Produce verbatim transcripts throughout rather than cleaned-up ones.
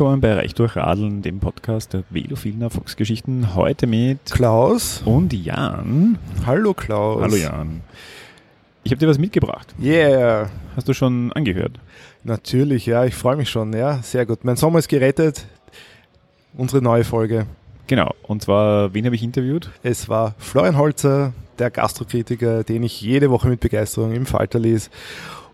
Willkommen bei Reich durch Radeln, dem Podcast der velophilen Erfolgsgeschichten. Heute mit Klaus und Jan. Hallo Klaus. Hallo Jan. Ich habe dir was mitgebracht. Yeah. Hast du schon angehört? Natürlich, ja. Ich freue mich schon. Ja, sehr gut. Mein Sommer ist gerettet. Unsere neue Folge. Genau. Und zwar, wen habe ich interviewt? Es war Florian Holzer, der Gastrokritiker, den ich jede Woche mit Begeisterung im Falter lese.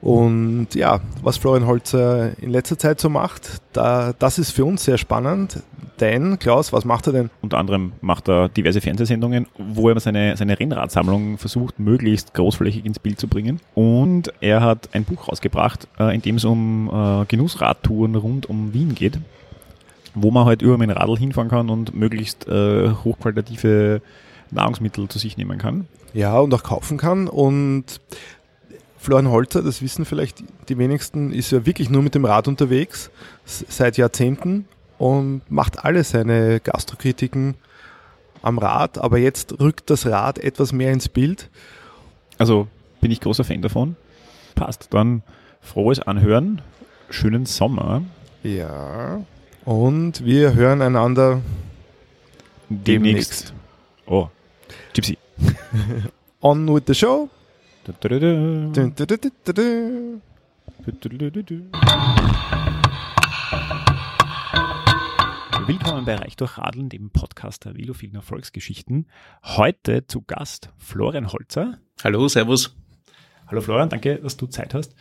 Und ja, was Florian Holzer in letzter Zeit so macht, da, das ist für uns sehr spannend. Denn, Klaus, was macht er denn? Unter anderem macht er diverse Fernsehsendungen, wo er seine, seine Rennradsammlung versucht, möglichst großflächig ins Bild zu bringen. Und er hat ein Buch rausgebracht, in dem es um Genussradtouren rund um Wien geht, wo man halt über mit dem Radl hinfahren kann und möglichst hochqualitative Nahrungsmittel zu sich nehmen kann. Ja, und auch kaufen kann. Und Florian Holzer, das wissen vielleicht die wenigsten, ist ja wirklich nur mit dem Rad unterwegs, seit Jahrzehnten, und macht alle seine Gastrokritiken am Rad, aber jetzt rückt das Rad etwas mehr ins Bild. Also bin ich großer Fan davon. Passt, dann frohes Anhören, schönen Sommer. Ja, und wir hören einander demnächst. demnächst. Oh, Gypsy. On with the show. Willkommen bei Reich durch Radeln, dem Podcast der velophilen Erfolgsgeschichten. Heute zu Gast Florian Holzer. Hallo, servus. Hallo Florian, danke, dass du Zeit hast.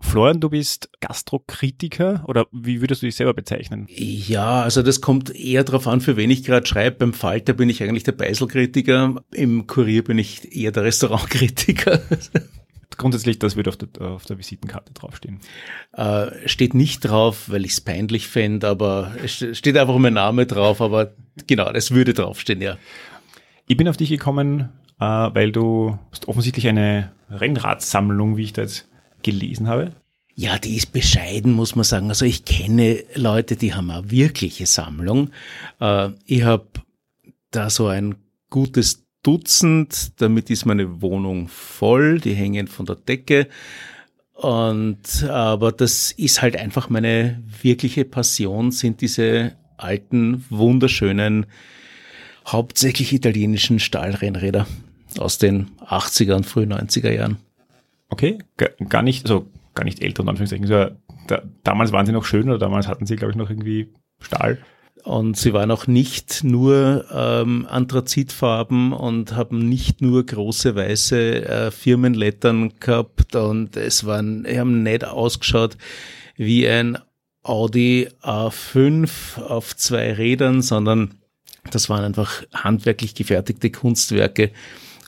Florian, du bist Gastrokritiker, oder wie würdest du dich selber bezeichnen? Ja, also das kommt eher darauf an, für wen ich gerade schreibe. Beim Falter bin ich eigentlich der Beiselkritiker, im Kurier bin ich eher der Restaurantkritiker. Grundsätzlich, das wird auf der, auf der Visitenkarte draufstehen. Äh, steht nicht drauf, weil ich es peinlich fände, aber es steht einfach mein Name drauf, aber genau, das würde draufstehen, ja. Ich bin auf dich gekommen, äh, weil du hast offensichtlich eine Rennradsammlung, wie ich da jetzt gelesen habe. Ja, die ist bescheiden, muss man sagen. Also ich kenne Leute, die haben eine wirkliche Sammlung. Äh, ich habe da so ein gutes Dutzend, damit ist meine Wohnung voll, die hängen von der Decke. Und aber das ist halt einfach meine wirkliche Passion, sind diese alten, wunderschönen, hauptsächlich italienischen Stahlrennräder aus den achtziger und frühen neunziger Jahren. Okay, gar nicht, also gar nicht älter in Anführungszeichen. So, da, damals waren sie noch schön, oder damals hatten sie, glaube ich, noch irgendwie Stahl. Und sie waren auch nicht nur ähm, Anthrazitfarben und haben nicht nur große weiße äh, Firmenlettern gehabt, und es waren, sie haben nicht ausgeschaut wie ein Audi A fünf auf zwei Rädern, sondern das waren einfach handwerklich gefertigte Kunstwerke.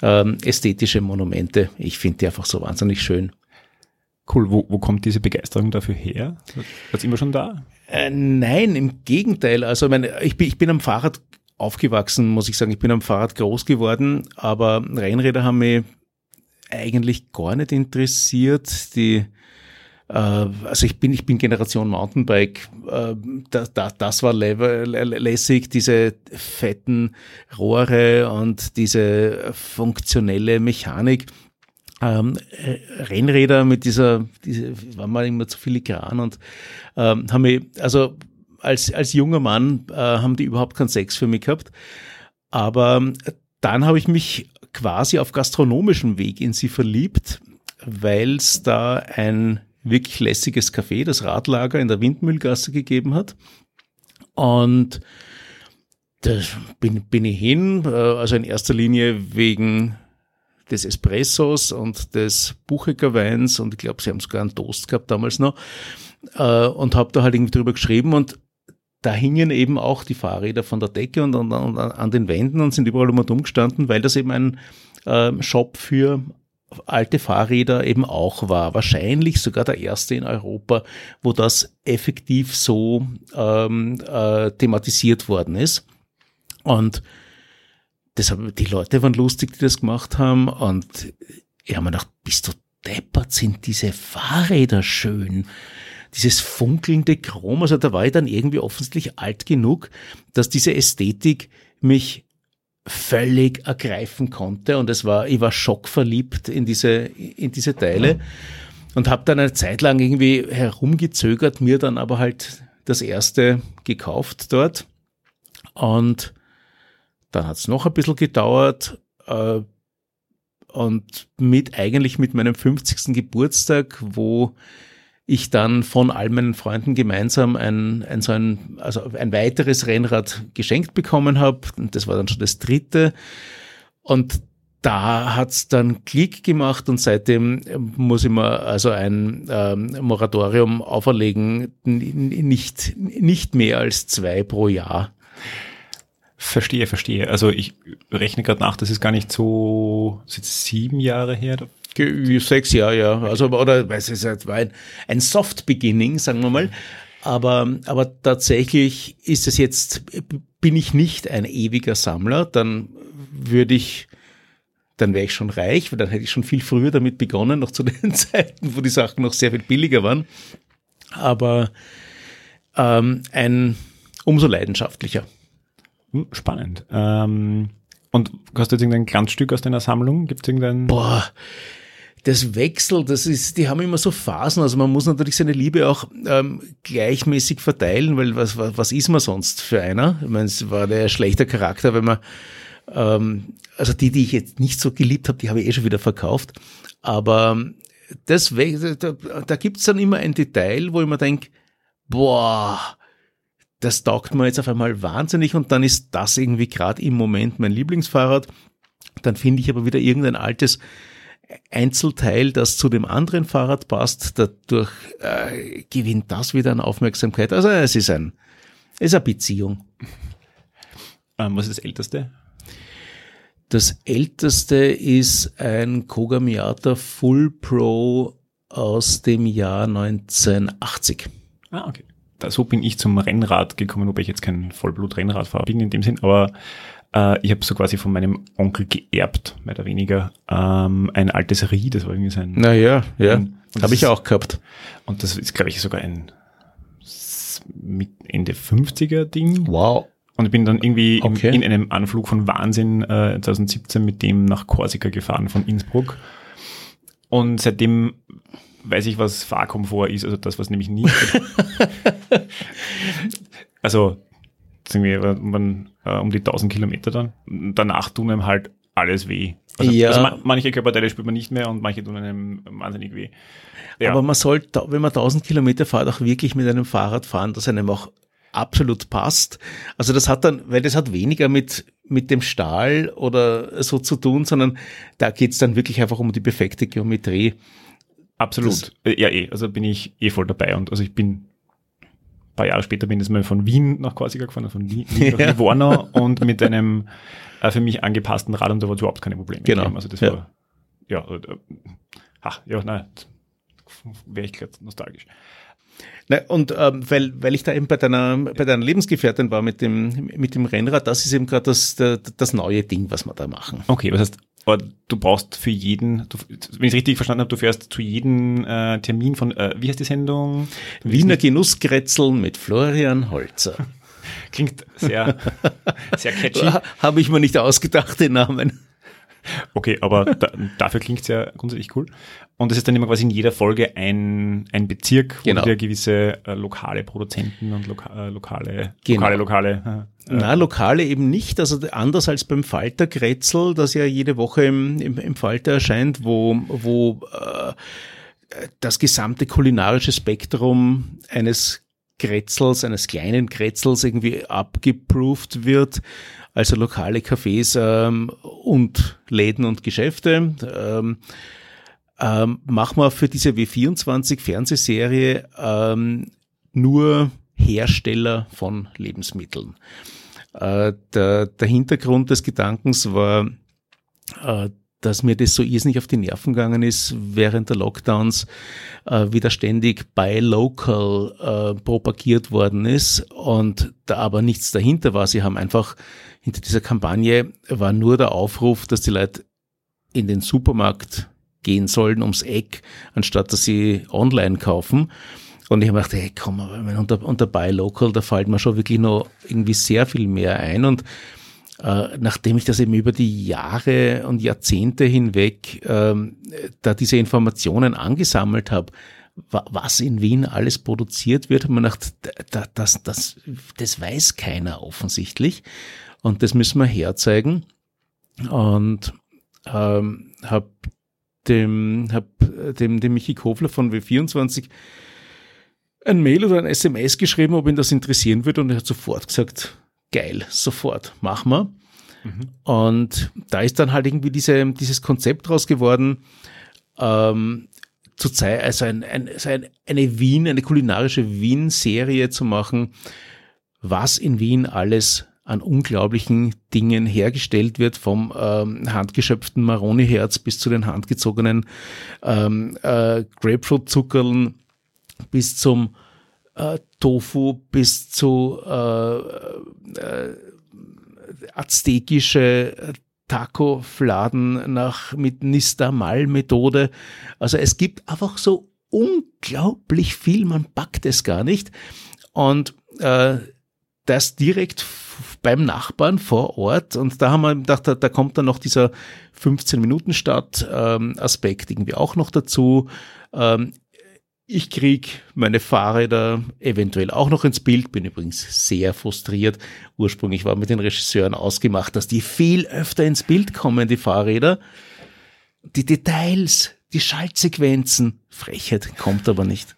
Ähm, ästhetische Monumente. Ich finde die einfach so wahnsinnig schön. Cool. Wo, wo kommt diese Begeisterung dafür her? War es immer schon da? Äh, nein, im Gegenteil. Also ich, meine, ich, bin, ich bin am Fahrrad aufgewachsen, muss ich sagen. Ich bin am Fahrrad groß geworden, aber Rennräder haben mich eigentlich gar nicht interessiert. Die, äh, also ich bin, ich bin Generation Mountainbike. Äh, da, da, das war lä- lässig, diese fetten Rohre und diese funktionelle Mechanik. Ähm, Rennräder mit dieser, diese, waren mal immer zu filigran, und ähm, haben mich, also als, als junger Mann äh, haben die überhaupt keinen Sex für mich gehabt. Aber dann habe ich mich quasi auf gastronomischem Weg in sie verliebt, weil es da ein wirklich lässiges Café, das Radlager in der Windmühlgasse, gegeben hat. Und da bin, bin ich hin, also in erster Linie wegen des Espressos und des Buchecker Weins, und ich glaube, sie haben sogar einen Toast gehabt damals noch, äh, und habe da halt irgendwie drüber geschrieben, und da hingen eben auch die Fahrräder von der Decke und, und, und an den Wänden und sind überall um und um gestanden, weil das eben ein äh, Shop für alte Fahrräder eben auch war. Wahrscheinlich sogar der erste in Europa, wo das effektiv so ähm, äh, thematisiert worden ist. Und das, die Leute waren lustig, die das gemacht haben, und ich habe mir gedacht, bist du deppert, sind diese Fahrräder schön, dieses funkelnde Chrom. Also da war ich dann irgendwie offensichtlich alt genug, dass diese Ästhetik mich völlig ergreifen konnte, und es war, ich war schockverliebt in diese, in diese Teile, und habe dann eine Zeit lang irgendwie herumgezögert, mir dann aber halt das erste gekauft dort. Und dann hat es noch ein bisschen gedauert. Äh, und mit eigentlich mit meinem fünfzigsten Geburtstag, wo ich dann von all meinen Freunden gemeinsam ein, ein, so ein, also ein weiteres Rennrad geschenkt bekommen habe. Und das war dann schon das dritte. Und da hat's dann Klick gemacht und seitdem muss ich mir also ein ähm, Moratorium auferlegen, nicht, nicht mehr als zwei pro Jahr. Verstehe, verstehe. Also ich rechne gerade nach, das ist gar nicht so, ist jetzt sieben Jahre her? Sechs Jahre, ja. Also, oder, weiß ich, es war ein, ein Soft Beginning, sagen wir mal. Aber, aber tatsächlich ist es jetzt, bin ich nicht ein ewiger Sammler, dann würde ich, dann wäre ich schon reich, weil dann hätte ich schon viel früher damit begonnen, noch zu den Zeiten, wo die Sachen noch sehr viel billiger waren. Aber ähm, ein umso leidenschaftlicher. Spannend. Ähm, und hast du jetzt irgendein Glanzstück aus deiner Sammlung? Gibt es irgendein... Boah, das wechselt, das ist, die haben immer so Phasen. Also man muss natürlich seine Liebe auch ähm, gleichmäßig verteilen, weil was, was, was ist man sonst für einer? Ich meine, es war der schlechte Charakter, wenn man... Ähm, also die, die ich jetzt nicht so geliebt habe, die habe ich eh schon wieder verkauft. Aber das, da, da gibt es dann immer ein Detail, wo ich mir denke, boah, das taugt mir jetzt auf einmal wahnsinnig und dann ist das irgendwie gerade im Moment mein Lieblingsfahrrad. Dann finde ich aber wieder irgendein altes Einzelteil, das zu dem anderen Fahrrad passt. Dadurch äh, gewinnt das wieder an Aufmerksamkeit. Also es ist, ein, es ist eine Beziehung. Ähm, was ist das Älteste? Das Älteste ist ein Koga Miata Full Pro aus dem Jahr neunzehnhundertachtzig. Ah, okay. So bin ich zum Rennrad gekommen, wobei ich jetzt kein Vollblut-Rennradfahrer bin in dem Sinn, aber äh, ich habe so quasi von meinem Onkel geerbt, mehr oder weniger, ähm, ein altes Rie, das war irgendwie sein... Naja, ja, habe ich auch gehabt. Und das ist, glaube ich, sogar ein Ende fünfziger-Ding. Wow. Und ich bin dann irgendwie okay. in, in einem Anflug von Wahnsinn äh, zwanzig siebzehn mit dem nach Korsika gefahren von Innsbruck. Und seitdem weiß ich, was Fahrkomfort ist, also das, was nämlich nie... also, man, äh, um die tausend Kilometer dann. Danach tun einem halt alles weh. Also, ja. also man, manche Körperteile spürt man nicht mehr und manche tun einem wahnsinnig weh. Ja. Aber man sollte, wenn man tausend Kilometer fährt, auch wirklich mit einem Fahrrad fahren, das einem auch absolut passt. Also das hat dann, weil das hat weniger mit mit dem Stahl oder so zu tun, sondern da geht's dann wirklich einfach um die perfekte Geometrie. Absolut. Das, ja, eh. Also bin ich eh voll dabei und also ich bin ein paar Jahre später bin ich mal von Wien nach Korsika gefahren, von Wien nach ja. Livorno und mit einem äh, für mich angepassten Rad und da war überhaupt keine Probleme. Genau. Gegeben. Also das ja. war ja, äh, ach, ja, nein, wäre ich gerade nostalgisch. Na, und ähm, weil, weil ich da eben bei deiner, bei deiner Lebensgefährtin war mit dem, mit dem Rennrad, das ist eben gerade das, das, das neue Ding, was wir da machen. Okay, das heißt, du brauchst für jeden, du, wenn ich es richtig verstanden habe, du fährst zu jedem äh, Termin von, äh, wie heißt die Sendung? Wiener Genussgrätzeln mit Florian Holzer. Klingt sehr, sehr catchy. Habe ich mir nicht ausgedacht, den Namen. Okay, aber da, dafür klingt's ja grundsätzlich cool. Und es ist dann immer quasi in jeder Folge ein, ein Bezirk, wo genau. ja gewisse äh, lokale Produzenten und loka, äh, lokale, genau. lokale, lokale. Äh, Na, lokale eben nicht. Also anders als beim Faltergrätzl, das ja jede Woche im, im, im Falter erscheint, wo, wo äh, das gesamte kulinarische Spektrum eines Grätzls, eines kleinen Grätzls irgendwie abgeproofed wird. Also lokale Cafés ähm, und Läden und Geschäfte. Ähm, ähm, machen wir für diese W vierundzwanzig-Fernsehserie ähm, nur Hersteller von Lebensmitteln. Äh, der, der Hintergrund des Gedankens war, äh, dass mir das so irrsinnig auf die Nerven gegangen ist während der Lockdowns, äh, wieder ständig Buy Local äh, propagiert worden ist und da aber nichts dahinter war. Sie haben einfach, hinter dieser Kampagne war nur der Aufruf, dass die Leute in den Supermarkt gehen sollen ums Eck, anstatt dass sie online kaufen. Und ich habe gedacht, hey komm, unter, unter Buy Local, da fällt mir schon wirklich noch irgendwie sehr viel mehr ein und Äh, nachdem ich das eben über die Jahre und Jahrzehnte hinweg ähm, da diese Informationen angesammelt habe, was in Wien alles produziert wird, hat man gedacht, das, das, das, das weiß keiner offensichtlich und das müssen wir herzeigen. Und ähm, habe dem, hab dem, dem Michi Kofler von W vierundzwanzig ein Mail oder ein S M S geschrieben, ob ihn das interessieren würde, und er hat sofort gesagt, geil, sofort, machen wir. Mhm. Und da ist dann halt irgendwie diese, dieses Konzept draus geworden, ähm, zu zei- also ein, ein, eine Wien, eine kulinarische Wien-Serie zu machen, was in Wien alles an unglaublichen Dingen hergestellt wird, vom ähm, handgeschöpften Maroni-Herz bis zu den handgezogenen ähm, äh, Grapefruit-Zuckerln, bis zum äh, Tofu, bis zu äh, äh, aztekische Taco-Fladen nach, mit Nistamal-Methode. Also es gibt einfach so unglaublich viel, man packt es gar nicht. Und äh, das direkt f- beim Nachbarn vor Ort. Und da haben wir gedacht, da, da kommt dann noch dieser fünfzehn-Minuten-Stadt-Aspekt ähm, irgendwie auch noch dazu. Ähm, Ich kriege meine Fahrräder eventuell auch noch ins Bild, bin übrigens sehr frustriert. Ursprünglich war mit den Regisseuren ausgemacht, dass die viel öfter ins Bild kommen, die Fahrräder. Die Details, die Schaltsequenzen, Frechheit, kommt aber nicht.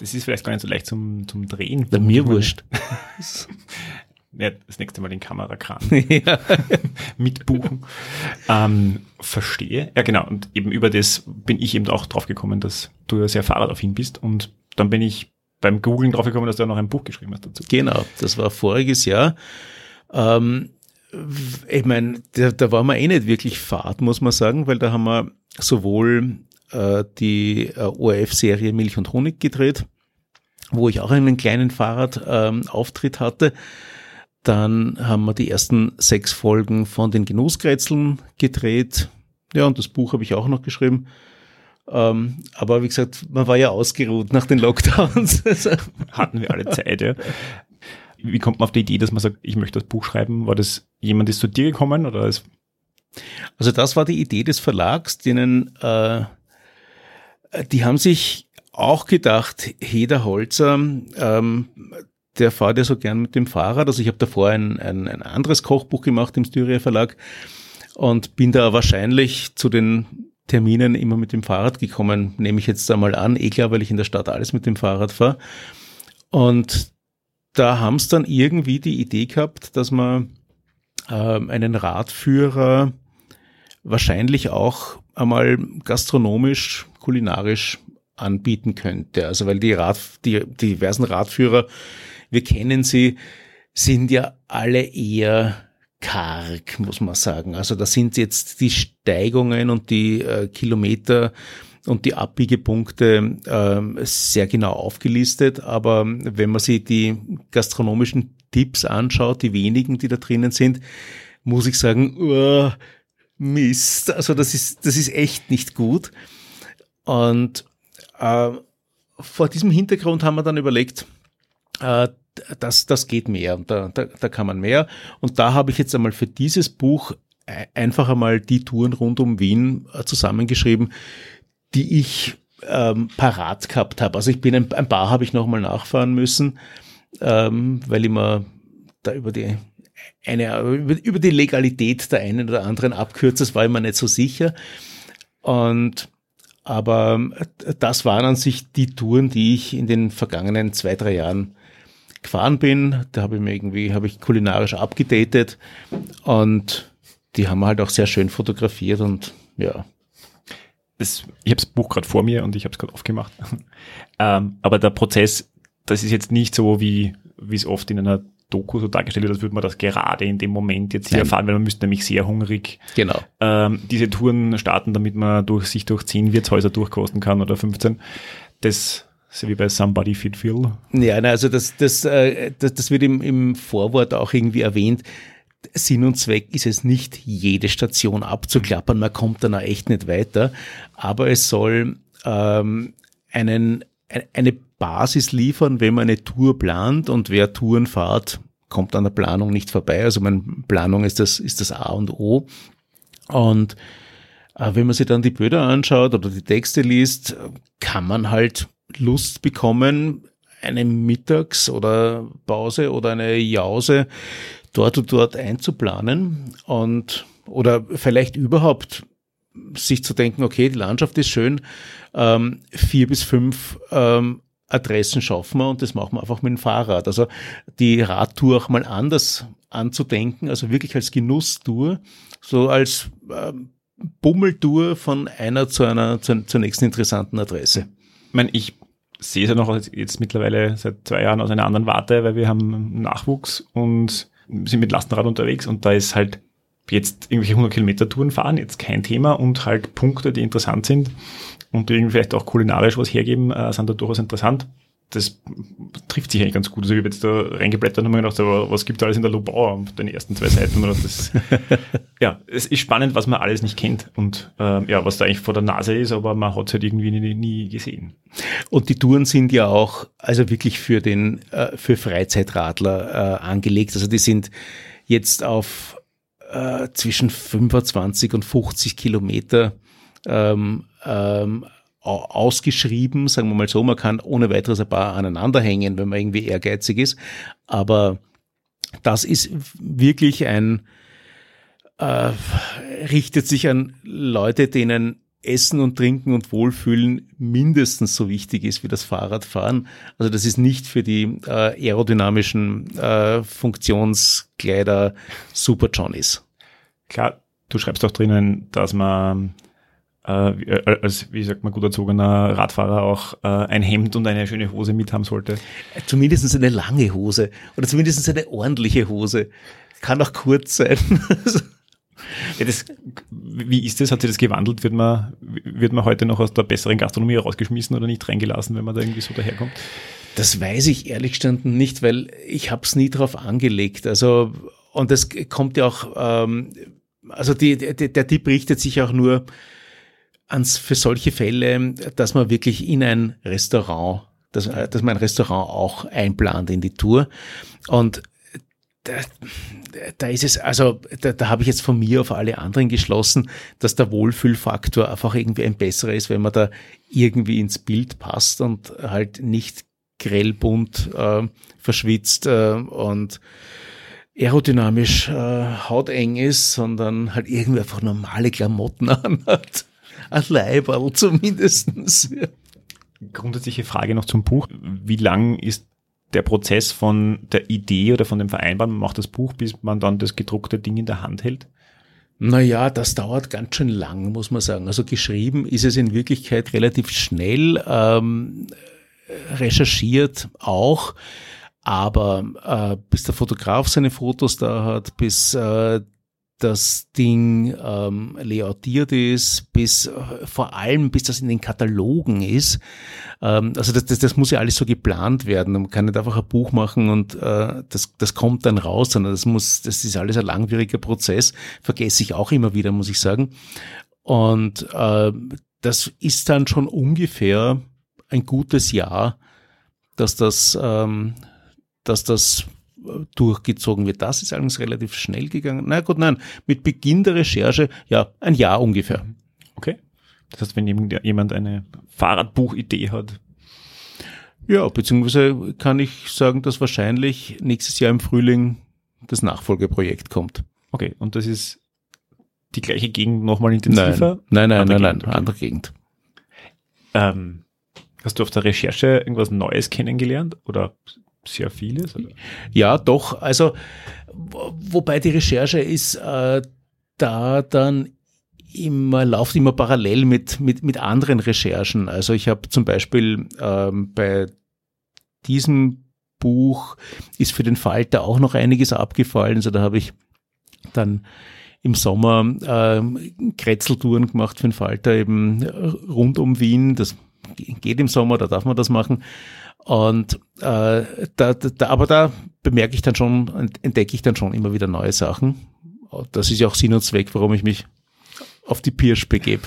Das ist vielleicht gar nicht so leicht zum, zum Drehen. Na, mir wurscht. Ja, das nächste Mal den Kamerakran ja. mitbuchen. Ähm, verstehe. Ja, genau. Und eben über das bin ich eben auch drauf gekommen, dass du ja sehr fahrradaffin bist. Und dann bin ich beim Googlen drauf gekommen, dass du ja noch ein Buch geschrieben hast dazu. Genau. Das war voriges Jahr. Ähm, ich meine, da, da waren wir eh nicht wirklich Fahrt, muss man sagen, weil da haben wir sowohl äh, die äh, O R F-Serie Milch und Honig gedreht, wo ich auch einen kleinen Fahrradauftritt ähm, hatte. Dann haben wir die ersten sechs Folgen von den Genusskrätzeln gedreht. Ja, und das Buch habe ich auch noch geschrieben. Ähm, aber wie gesagt, man war ja ausgeruht nach den Lockdowns. Hatten wir alle Zeit, ja. Wie kommt man auf die Idee, dass man sagt, ich möchte das Buch schreiben? War das, jemand ist zu dir gekommen? Oder ist also das war die Idee des Verlags, denen äh, die haben sich auch gedacht, Heda Holzer, ähm, der fährt ja so gern mit dem Fahrrad. Also ich habe davor ein, ein, ein anderes Kochbuch gemacht im Styria Verlag und bin da wahrscheinlich zu den Terminen immer mit dem Fahrrad gekommen, nehme ich jetzt einmal an. Eh klar, weil ich in der Stadt alles mit dem Fahrrad fahre. Und da haben es dann irgendwie die Idee gehabt, dass man äh, einen Radführer wahrscheinlich auch einmal gastronomisch, kulinarisch anbieten könnte. Also weil die, Rad, die, die diversen Radführer, wir kennen sie, sind ja alle eher karg, muss man sagen. Also da sind jetzt die Steigungen und die äh, Kilometer und die Abbiegepunkte äh, sehr genau aufgelistet. Aber wenn man sich die gastronomischen Tipps anschaut, die wenigen, die da drinnen sind, muss ich sagen, oh, Mist. Also das ist, das ist echt nicht gut. Und äh, vor diesem Hintergrund haben wir dann überlegt, äh, das, das geht mehr und da, da, da kann man mehr. Und da habe ich jetzt einmal für dieses Buch einfach einmal die Touren rund um Wien zusammengeschrieben, die ich ähm, parat gehabt habe. Also ich bin ein, ein paar habe ich nochmal nachfahren müssen, ähm, weil ich mir da über die eine über die Legalität der einen oder anderen abkürze, das war ich mir nicht so sicher. Und aber das waren an sich die Touren, die ich in den vergangenen zwei, drei Jahren gefahren bin. Da habe ich mir irgendwie, habe ich kulinarisch abgedatet und die haben wir halt auch sehr schön fotografiert und ja. Das, ich habe das Buch gerade vor mir und ich habe es gerade aufgemacht. ähm, aber der Prozess, das ist jetzt nicht so, wie wie es oft in einer Doku so dargestellt wird, als würde man das gerade in dem Moment jetzt hier Nein. erfahren, weil man müsste nämlich sehr hungrig genau. ähm, diese Touren starten, damit man durch sich durch zehn Wirtshäuser durchkosten kann oder fünfzehn. Das ist ja wie bei Somebody Feed Phil. Ja, na, also das, das, äh, das, das wird im, im Vorwort auch irgendwie erwähnt. Sinn und Zweck ist es nicht, jede Station abzuklappern. Man kommt dann auch echt nicht weiter. Aber es soll ähm, einen, eine Basis liefern, wenn man eine Tour plant, und wer Touren fährt, kommt an der Planung nicht vorbei. Also meine Planung ist das, ist das A und O. Und Wenn man sich dann die Bilder anschaut oder die Texte liest, kann man halt Lust bekommen, eine Mittags- oder Pause oder eine Jause dort und dort einzuplanen und oder vielleicht überhaupt sich zu denken, okay, die Landschaft ist schön, ähm, vier bis fünf ähm, Adressen schaffen wir und das machen wir einfach mit dem Fahrrad. Also die Radtour auch mal anders anzudenken, also wirklich als Genusstour, so als ähm, Bummeltour von einer zu einer zu, zur nächsten interessanten Adresse. Ich meine, ich sehe es ja noch jetzt mittlerweile seit zwei Jahren aus einer anderen Warte, weil wir haben Nachwuchs und sind mit Lastenrad unterwegs und da ist halt jetzt irgendwelche hundert Kilometer Touren fahren, jetzt kein Thema und halt Punkte, die interessant sind und die irgendwie vielleicht auch kulinarisch was hergeben, äh, sind da durchaus interessant. Das trifft sich eigentlich ganz gut. Also ich habe jetzt da reingeblättert und habe mir gedacht, aber was gibt es alles in der Lobau auf den ersten zwei Seiten? Oder das, ja, es ist spannend, was man alles nicht kennt und äh, ja, was da eigentlich vor der Nase ist, aber man hat es halt irgendwie nie, nie gesehen. Und die Touren sind ja auch also wirklich für den äh, für Freizeitradler äh, angelegt. Also die sind jetzt auf äh, zwischen fünfundzwanzig und fünfzig Kilometer ähm, ähm, ausgeschrieben, sagen wir mal so, man kann ohne weiteres ein paar aneinander hängen, wenn man irgendwie ehrgeizig ist, aber das ist wirklich ein, äh, richtet sich an Leute, denen Essen und Trinken und Wohlfühlen mindestens so wichtig ist wie das Fahrradfahren. Also das ist nicht für die äh, aerodynamischen äh, Funktionskleider Super Johnnies. Klar, du schreibst auch drinnen, dass man Äh, als, wie sagt man, gut erzogener Radfahrer auch äh, ein Hemd und eine schöne Hose mit haben sollte. Zumindest eine lange Hose oder zumindest eine ordentliche Hose. Kann auch kurz sein. Ja, das, wie ist das? Hat sich das gewandelt? Wird man, wird man heute noch aus der besseren Gastronomie rausgeschmissen oder nicht reingelassen, wenn man da irgendwie so daherkommt? Das weiß ich ehrlich gestanden nicht, weil ich habe es nie drauf angelegt. Also, und das kommt ja auch, ähm, also die, der, der Tipp richtet sich auch nur Ans, für solche Fälle, dass man wirklich in ein Restaurant, dass, dass man ein Restaurant auch einplant in die Tour. Und da, da ist es, also da, da habe ich jetzt von mir auf alle anderen geschlossen, dass der Wohlfühlfaktor einfach irgendwie ein besserer ist, wenn man da irgendwie ins Bild passt und halt nicht grellbunt äh, verschwitzt äh, und aerodynamisch äh, hauteng ist, sondern halt irgendwie einfach normale Klamotten anhat. Ein Leiberl zumindest. Grundsätzliche Frage noch zum Buch. Wie lang ist der Prozess von der Idee oder von dem Vereinbaren, man macht das Buch, bis man dann das gedruckte Ding in der Hand hält? Naja, das dauert ganz schön lang, muss man sagen. Also geschrieben ist es in Wirklichkeit relativ schnell, ähm, recherchiert auch. Aber äh, bis der Fotograf seine Fotos da hat, bis äh, das Ding ähm, layoutiert ist, bis äh, vor allem bis das in den Katalogen ist. Ähm, also das, das, das muss ja alles so geplant werden. Man kann nicht einfach ein Buch machen und äh, das, das kommt dann raus, sondern das muss, das ist alles ein langwieriger Prozess. Vergesse ich auch immer wieder, muss ich sagen. Und äh, das ist dann schon ungefähr ein gutes Jahr, dass das, ähm, dass das durchgezogen wird. Das ist allerdings relativ schnell gegangen. Na gut, nein, mit Beginn der Recherche, ja, ein Jahr ungefähr. Okay. Das heißt, wenn jemand eine Fahrradbuchidee hat. Ja, beziehungsweise kann ich sagen, dass wahrscheinlich nächstes Jahr im Frühling das Nachfolgeprojekt kommt. Okay, und das ist die gleiche Gegend nochmal intensiver? Nein, nein, nein, nein, nein, andere Gegend. Ähm, hast du auf der Recherche irgendwas Neues kennengelernt oder sehr vieles? Oder? Ja, doch. Also, wobei die Recherche ist äh, da dann immer, läuft immer parallel mit, mit, mit anderen Recherchen. Also ich habe zum Beispiel ähm, bei diesem Buch ist für den Falter auch noch einiges abgefallen. Also da habe ich dann im Sommer äh, Kretzeltouren gemacht für den Falter eben rund um Wien. Das geht im Sommer, da darf man das machen. Und äh, da, da, aber da bemerke ich dann schon, entdecke ich dann schon immer wieder neue Sachen. Das ist ja auch Sinn und Zweck, warum ich mich auf die Pirsch begebe.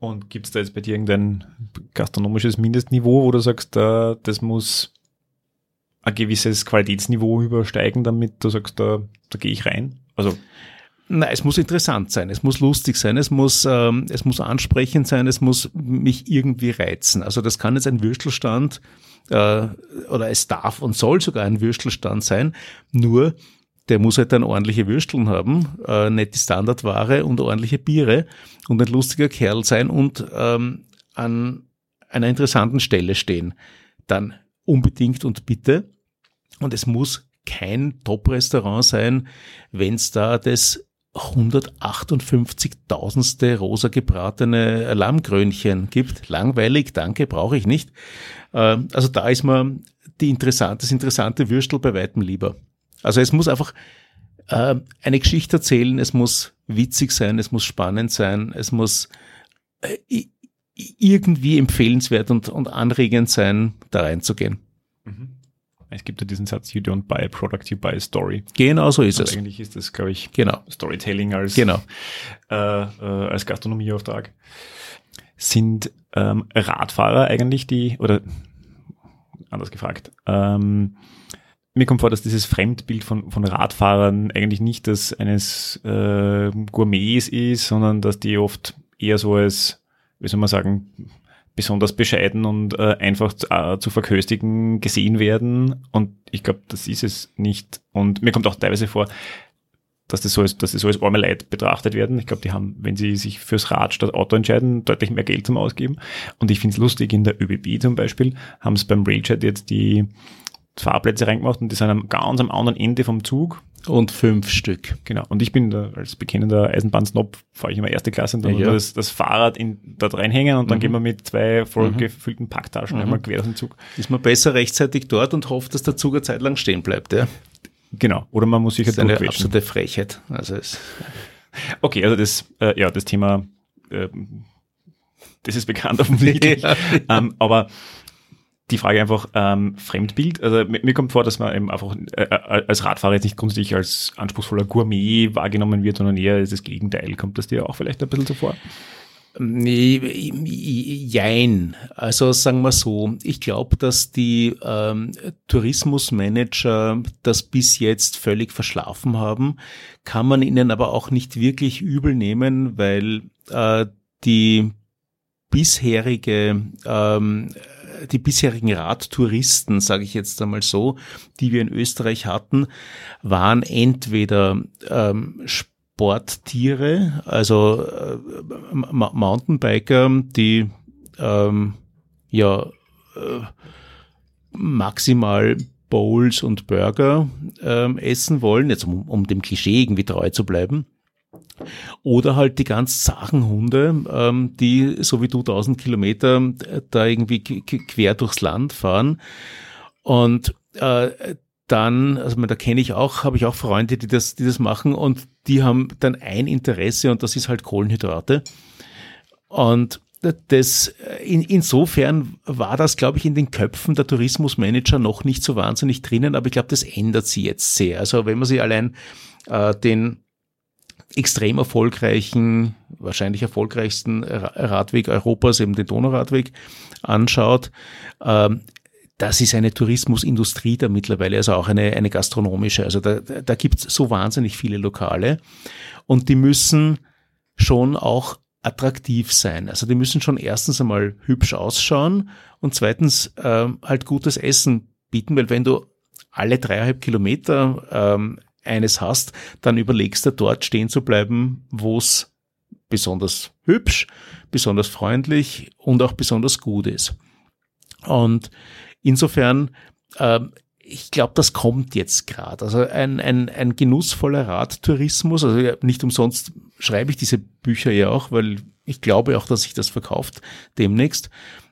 Und gibt es da jetzt bei dir irgendein gastronomisches Mindestniveau, wo du sagst, äh, das muss ein gewisses Qualitätsniveau übersteigen, damit du sagst, da, da gehe ich rein? Also Nein, es muss interessant sein, es muss lustig sein, es muss, ähm, es muss ansprechend sein, es muss mich irgendwie reizen. Also das kann jetzt ein Würstelstand äh, oder es darf und soll sogar ein Würstelstand sein, nur der muss halt dann ordentliche Würsteln haben, äh, nicht die Standardware und ordentliche Biere und ein lustiger Kerl sein und ähm, an einer interessanten Stelle stehen. Dann unbedingt und bitte. Und es muss kein Top-Restaurant sein, wenn es da das hundertachtundfünfzigtausendste rosa gebratene Lammkrönchen gibt. Langweilig, danke, brauche ich nicht. Also da ist mir die interessante, das interessante Würstel bei weitem lieber. Also es muss einfach eine Geschichte erzählen, es muss witzig sein, es muss spannend sein, es muss irgendwie empfehlenswert und, und anregend sein, da reinzugehen. Mhm. Es gibt ja diesen Satz, you don't buy a product, you buy a story. Genau so ist und es. Eigentlich ist das, glaube ich, genau. Storytelling als, genau. äh, äh, als Gastronomieauftrag. Sind ähm, Radfahrer eigentlich die, oder anders gefragt, ähm, mir kommt vor, dass dieses Fremdbild von, von Radfahrern eigentlich nicht das eines äh, Gourmets ist, sondern dass die oft eher so als, wie soll man sagen, besonders bescheiden und äh, einfach zu, äh, zu verköstigen gesehen werden. Und ich glaube, das ist es nicht. Und mir kommt auch teilweise vor, dass das so als, dass das so als arme Leute betrachtet werden. Ich glaube, die haben, wenn sie sich fürs Rad statt Auto entscheiden, deutlich mehr Geld zum Ausgeben. Und ich finde es lustig, in der ÖBB zum Beispiel haben es beim Railchat jetzt die Fahrplätze reingemacht und die sind am, ganz am anderen Ende vom Zug. Und fünf Stück. Genau. Und ich bin da, als bekennender Eisenbahn-Snob, fahre ich immer erste Klasse und dann ja, ja. Das, das Fahrrad in, dort reinhängen und dann mhm. gehen wir mit zwei vollgefüllten mhm. Packtaschen mhm. einmal quer durch den Zug. Ist man besser rechtzeitig dort und hofft, dass der Zug eine Zeit lang stehen bleibt, ja? Genau. Oder man muss sich halt durchquetschen. Das ist eine absolute Frechheit. Also es okay, also das, äh, ja, das Thema, äh, das ist bekannt offensichtlich. Ja. ähm, aber die Frage einfach, ähm, Fremdbild, also mir, mir kommt vor, dass man eben einfach äh, als Radfahrer jetzt nicht grundsätzlich als anspruchsvoller Gourmet wahrgenommen wird, sondern eher das Gegenteil. Kommt das dir auch vielleicht ein bisschen so vor? Nee, jein. Also sagen wir so, ich glaube, dass die ähm, Tourismusmanager das bis jetzt völlig verschlafen haben, kann man ihnen aber auch nicht wirklich übel nehmen, weil äh, die bisherige ähm, die bisherigen Radtouristen, sage ich jetzt einmal so, die wir in Österreich hatten, waren entweder ähm, Sporttiere, also äh, Ma- Mountainbiker, die ähm, ja äh, maximal Bowls und Burger äh, essen wollen, jetzt um, um dem Klischee irgendwie treu zu bleiben. Oder halt die ganz zagen Hunde, ähm, die so wie du tausend Kilometer da irgendwie k- quer durchs Land fahren. Und äh, dann, also da kenne ich auch, habe ich auch Freunde, die das, die das machen und die haben dann ein Interesse und das ist halt Kohlenhydrate. Und das, in, insofern war das, glaube ich, in den Köpfen der Tourismusmanager noch nicht so wahnsinnig drinnen, aber ich glaube, das ändert sich jetzt sehr. Also wenn man sich allein äh, den extrem erfolgreichen, wahrscheinlich erfolgreichsten Radweg Europas, eben den Donauradweg, anschaut, das ist eine Tourismusindustrie da mittlerweile, also auch eine, eine gastronomische. Also da, da gibt's so wahnsinnig viele Lokale und die müssen schon auch attraktiv sein. Also die müssen schon erstens einmal hübsch ausschauen und zweitens halt gutes Essen bieten, weil wenn du alle dreieinhalb Kilometer eines hast, dann überlegst du, dort stehen zu bleiben, wo es besonders hübsch, besonders freundlich und auch besonders gut ist. Und insofern, äh, ich glaube, das kommt jetzt gerade. Also ein, ein, ein genussvoller Radtourismus, also nicht umsonst schreibe ich diese Bücher ja auch, weil ich glaube auch, dass sich das verkauft demnächst,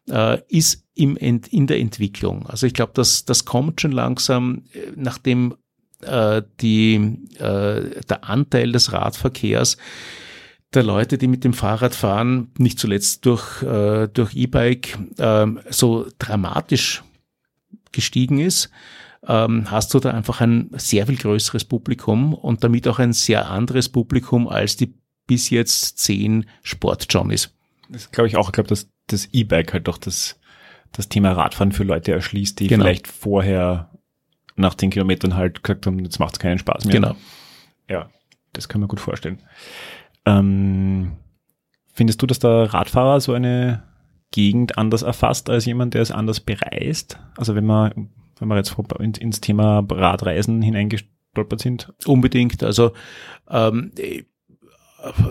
äh, ist im Ent, in der Entwicklung. Also ich glaube, das, das kommt schon langsam, nachdem Die, äh, der Anteil des Radverkehrs der Leute, die mit dem Fahrrad fahren, nicht zuletzt durch, äh, durch E-Bike, äh, so dramatisch gestiegen ist, ähm, hast du da einfach ein sehr viel größeres Publikum und damit auch ein sehr anderes Publikum als die bis jetzt zehn Sport-Johnnies. Das glaube ich auch. Ich glaube, dass das E-Bike halt doch das, das Thema Radfahren für Leute erschließt, die genau. vielleicht vorher nach zehn Kilometern halt gesagt haben, jetzt macht es keinen Spaß mehr. Genau. Ja, Das kann man gut vorstellen. Ähm, findest du, dass der Radfahrer so eine Gegend anders erfasst als jemand, der es anders bereist? Also wenn man, wenn wir jetzt ins Thema Radreisen hineingestolpert sind? Unbedingt. Also ähm,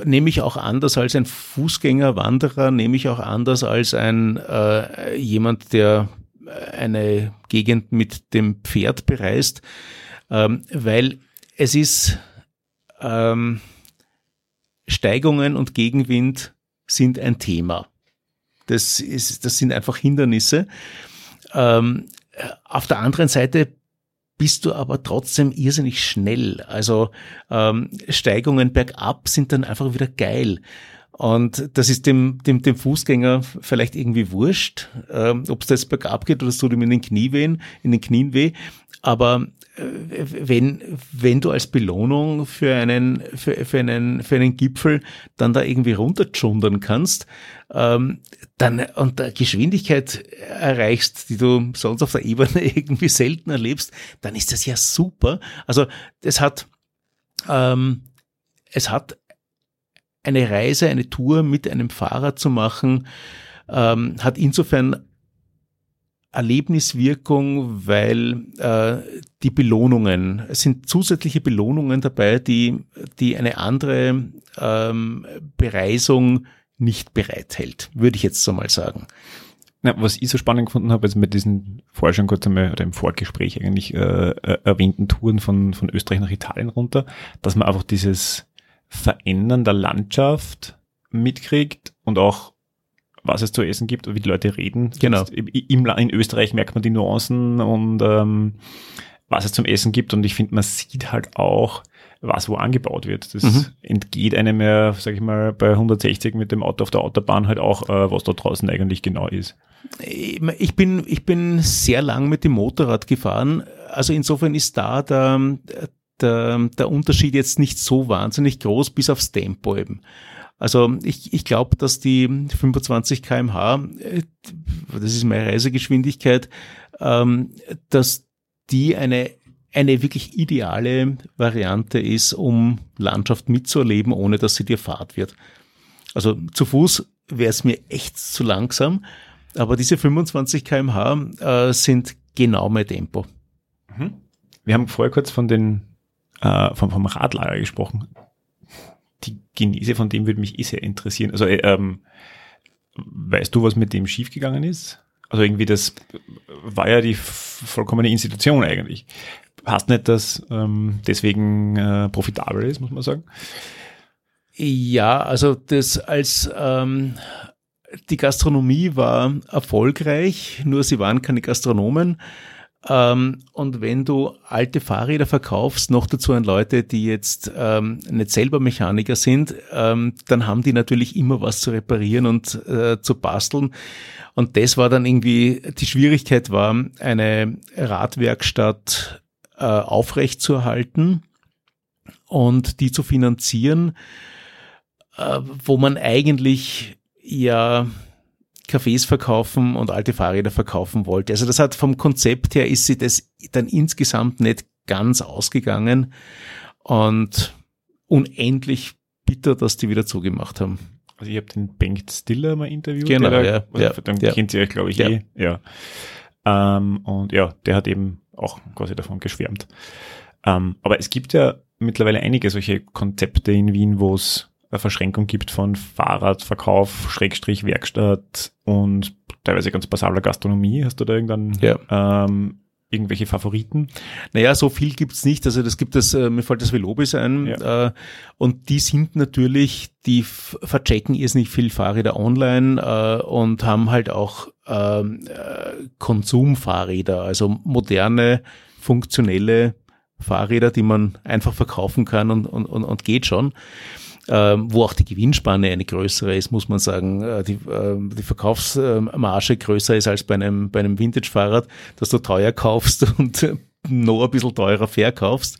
nehme ich auch anders als ein Fußgänger, Wanderer, nehme ich auch anders als ein äh, jemand, der eine Gegend mit dem Pferd bereist, ähm, weil es ist ähm, Steigungen und Gegenwind sind ein Thema. Das ist, das sind einfach Hindernisse. Ähm, auf der anderen Seite bist du aber trotzdem irrsinnig schnell. Also ähm, Steigungen bergab sind dann einfach wieder geil. Und das ist dem, dem, dem Fußgänger vielleicht irgendwie wurscht, ähm, ob es das bergab geht oder es tut ihm in den Knie wehen, in den Knien weh. Aber äh, wenn, wenn du als Belohnung für einen, für, für einen, für einen Gipfel dann da irgendwie runterschundern kannst, ähm, dann, und da Geschwindigkeit erreichst, die du sonst auf der Ebene irgendwie selten erlebst, dann ist das ja super. Also, es hat, ähm, es hat eine Reise, eine Tour mit einem Fahrer zu machen, ähm, hat insofern Erlebniswirkung, weil äh, die Belohnungen, es sind zusätzliche Belohnungen dabei, die, die eine andere ähm, Bereisung nicht bereithält, würde ich jetzt so mal sagen. Ja, was ich so spannend gefunden habe, also mit diesen vorher schon kurz einmal oder im Vorgespräch eigentlich äh, erwähnten Touren von, von Österreich nach Italien runter, dass man einfach dieses Verändern der Landschaft mitkriegt und auch, was es zu essen gibt und wie die Leute reden. Genau. In Österreich merkt man die Nuancen und ähm, was es zum Essen gibt, und ich finde, man sieht halt auch, was wo angebaut wird. Das mhm. entgeht einem ja, sag ich mal, bei hundertsechzig mit dem Auto auf der Autobahn halt auch, äh, was da draußen eigentlich genau ist. Ich bin, ich bin sehr lang mit dem Motorrad gefahren, also insofern ist da der, der Der, der Unterschied jetzt nicht so wahnsinnig groß, bis aufs Tempo eben. Also ich, ich glaube, dass die fünfundzwanzig Kilometer pro Stunde, das ist meine Reisegeschwindigkeit, ähm, dass die eine, eine wirklich ideale Variante ist, um Landschaft mitzuerleben, ohne dass sie dir fad wird. Also zu Fuß wäre es mir echt zu langsam, aber diese fünfundzwanzig Kilometer pro Stunde äh, sind genau mein Tempo. Mhm. Wir haben vorher kurz von den Äh, vom, vom Radlager gesprochen. Die Genese von dem würde mich eh sehr interessieren. Also, äh, ähm, weißt du, was mit dem schiefgegangen ist? Also irgendwie, das war ja die vollkommene Institution eigentlich. Hast nicht, dass ähm, deswegen äh, profitabel ist, muss man sagen? Ja, also das als ähm, die Gastronomie war erfolgreich, nur sie waren keine Gastronomen. Ähm, und wenn du alte Fahrräder verkaufst, noch dazu an Leute, die jetzt ähm, nicht selber Mechaniker sind, ähm, dann haben die natürlich immer was zu reparieren und äh, zu basteln. Und das war dann irgendwie, die Schwierigkeit war, eine Radwerkstatt äh, aufrecht zu erhalten und die zu finanzieren, äh, wo man eigentlich ja Cafés verkaufen und alte Fahrräder verkaufen wollte. Also das hat vom Konzept her, ist sie das dann insgesamt nicht ganz ausgegangen und unendlich bitter, dass die wieder zugemacht haben. Also ich habe den Bengt Stiller mal interviewt. Genau, der, ja. Also ja dann ja, kennt ihr euch, glaube ich, ja. eh. Ja. Ähm, und ja, der hat eben auch quasi davon geschwärmt. Ähm, aber es gibt ja mittlerweile einige solche Konzepte in Wien, wo es eine Verschränkung gibt von Fahrradverkauf, Schrägstrich, Werkstatt und teilweise ganz passabler Gastronomie. Hast du da irgendwann ja. ähm, irgendwelche Favoriten? Naja, so viel gibt's nicht. Also das gibt es, äh, mir fällt das Velobis ein. Ja. Äh, und die sind natürlich, die f- verchecken irrsinnig viel Fahrräder online äh, und haben halt auch äh, Konsumfahrräder, also moderne, funktionelle Fahrräder, die man einfach verkaufen kann und, und, und, und geht schon. Ähm, wo auch die Gewinnspanne eine größere ist, muss man sagen, äh, die, äh, die Verkaufsmarge größer ist als bei einem, bei einem Vintage-Fahrrad, dass du teuer kaufst und äh, noch ein bisschen teurer verkaufst.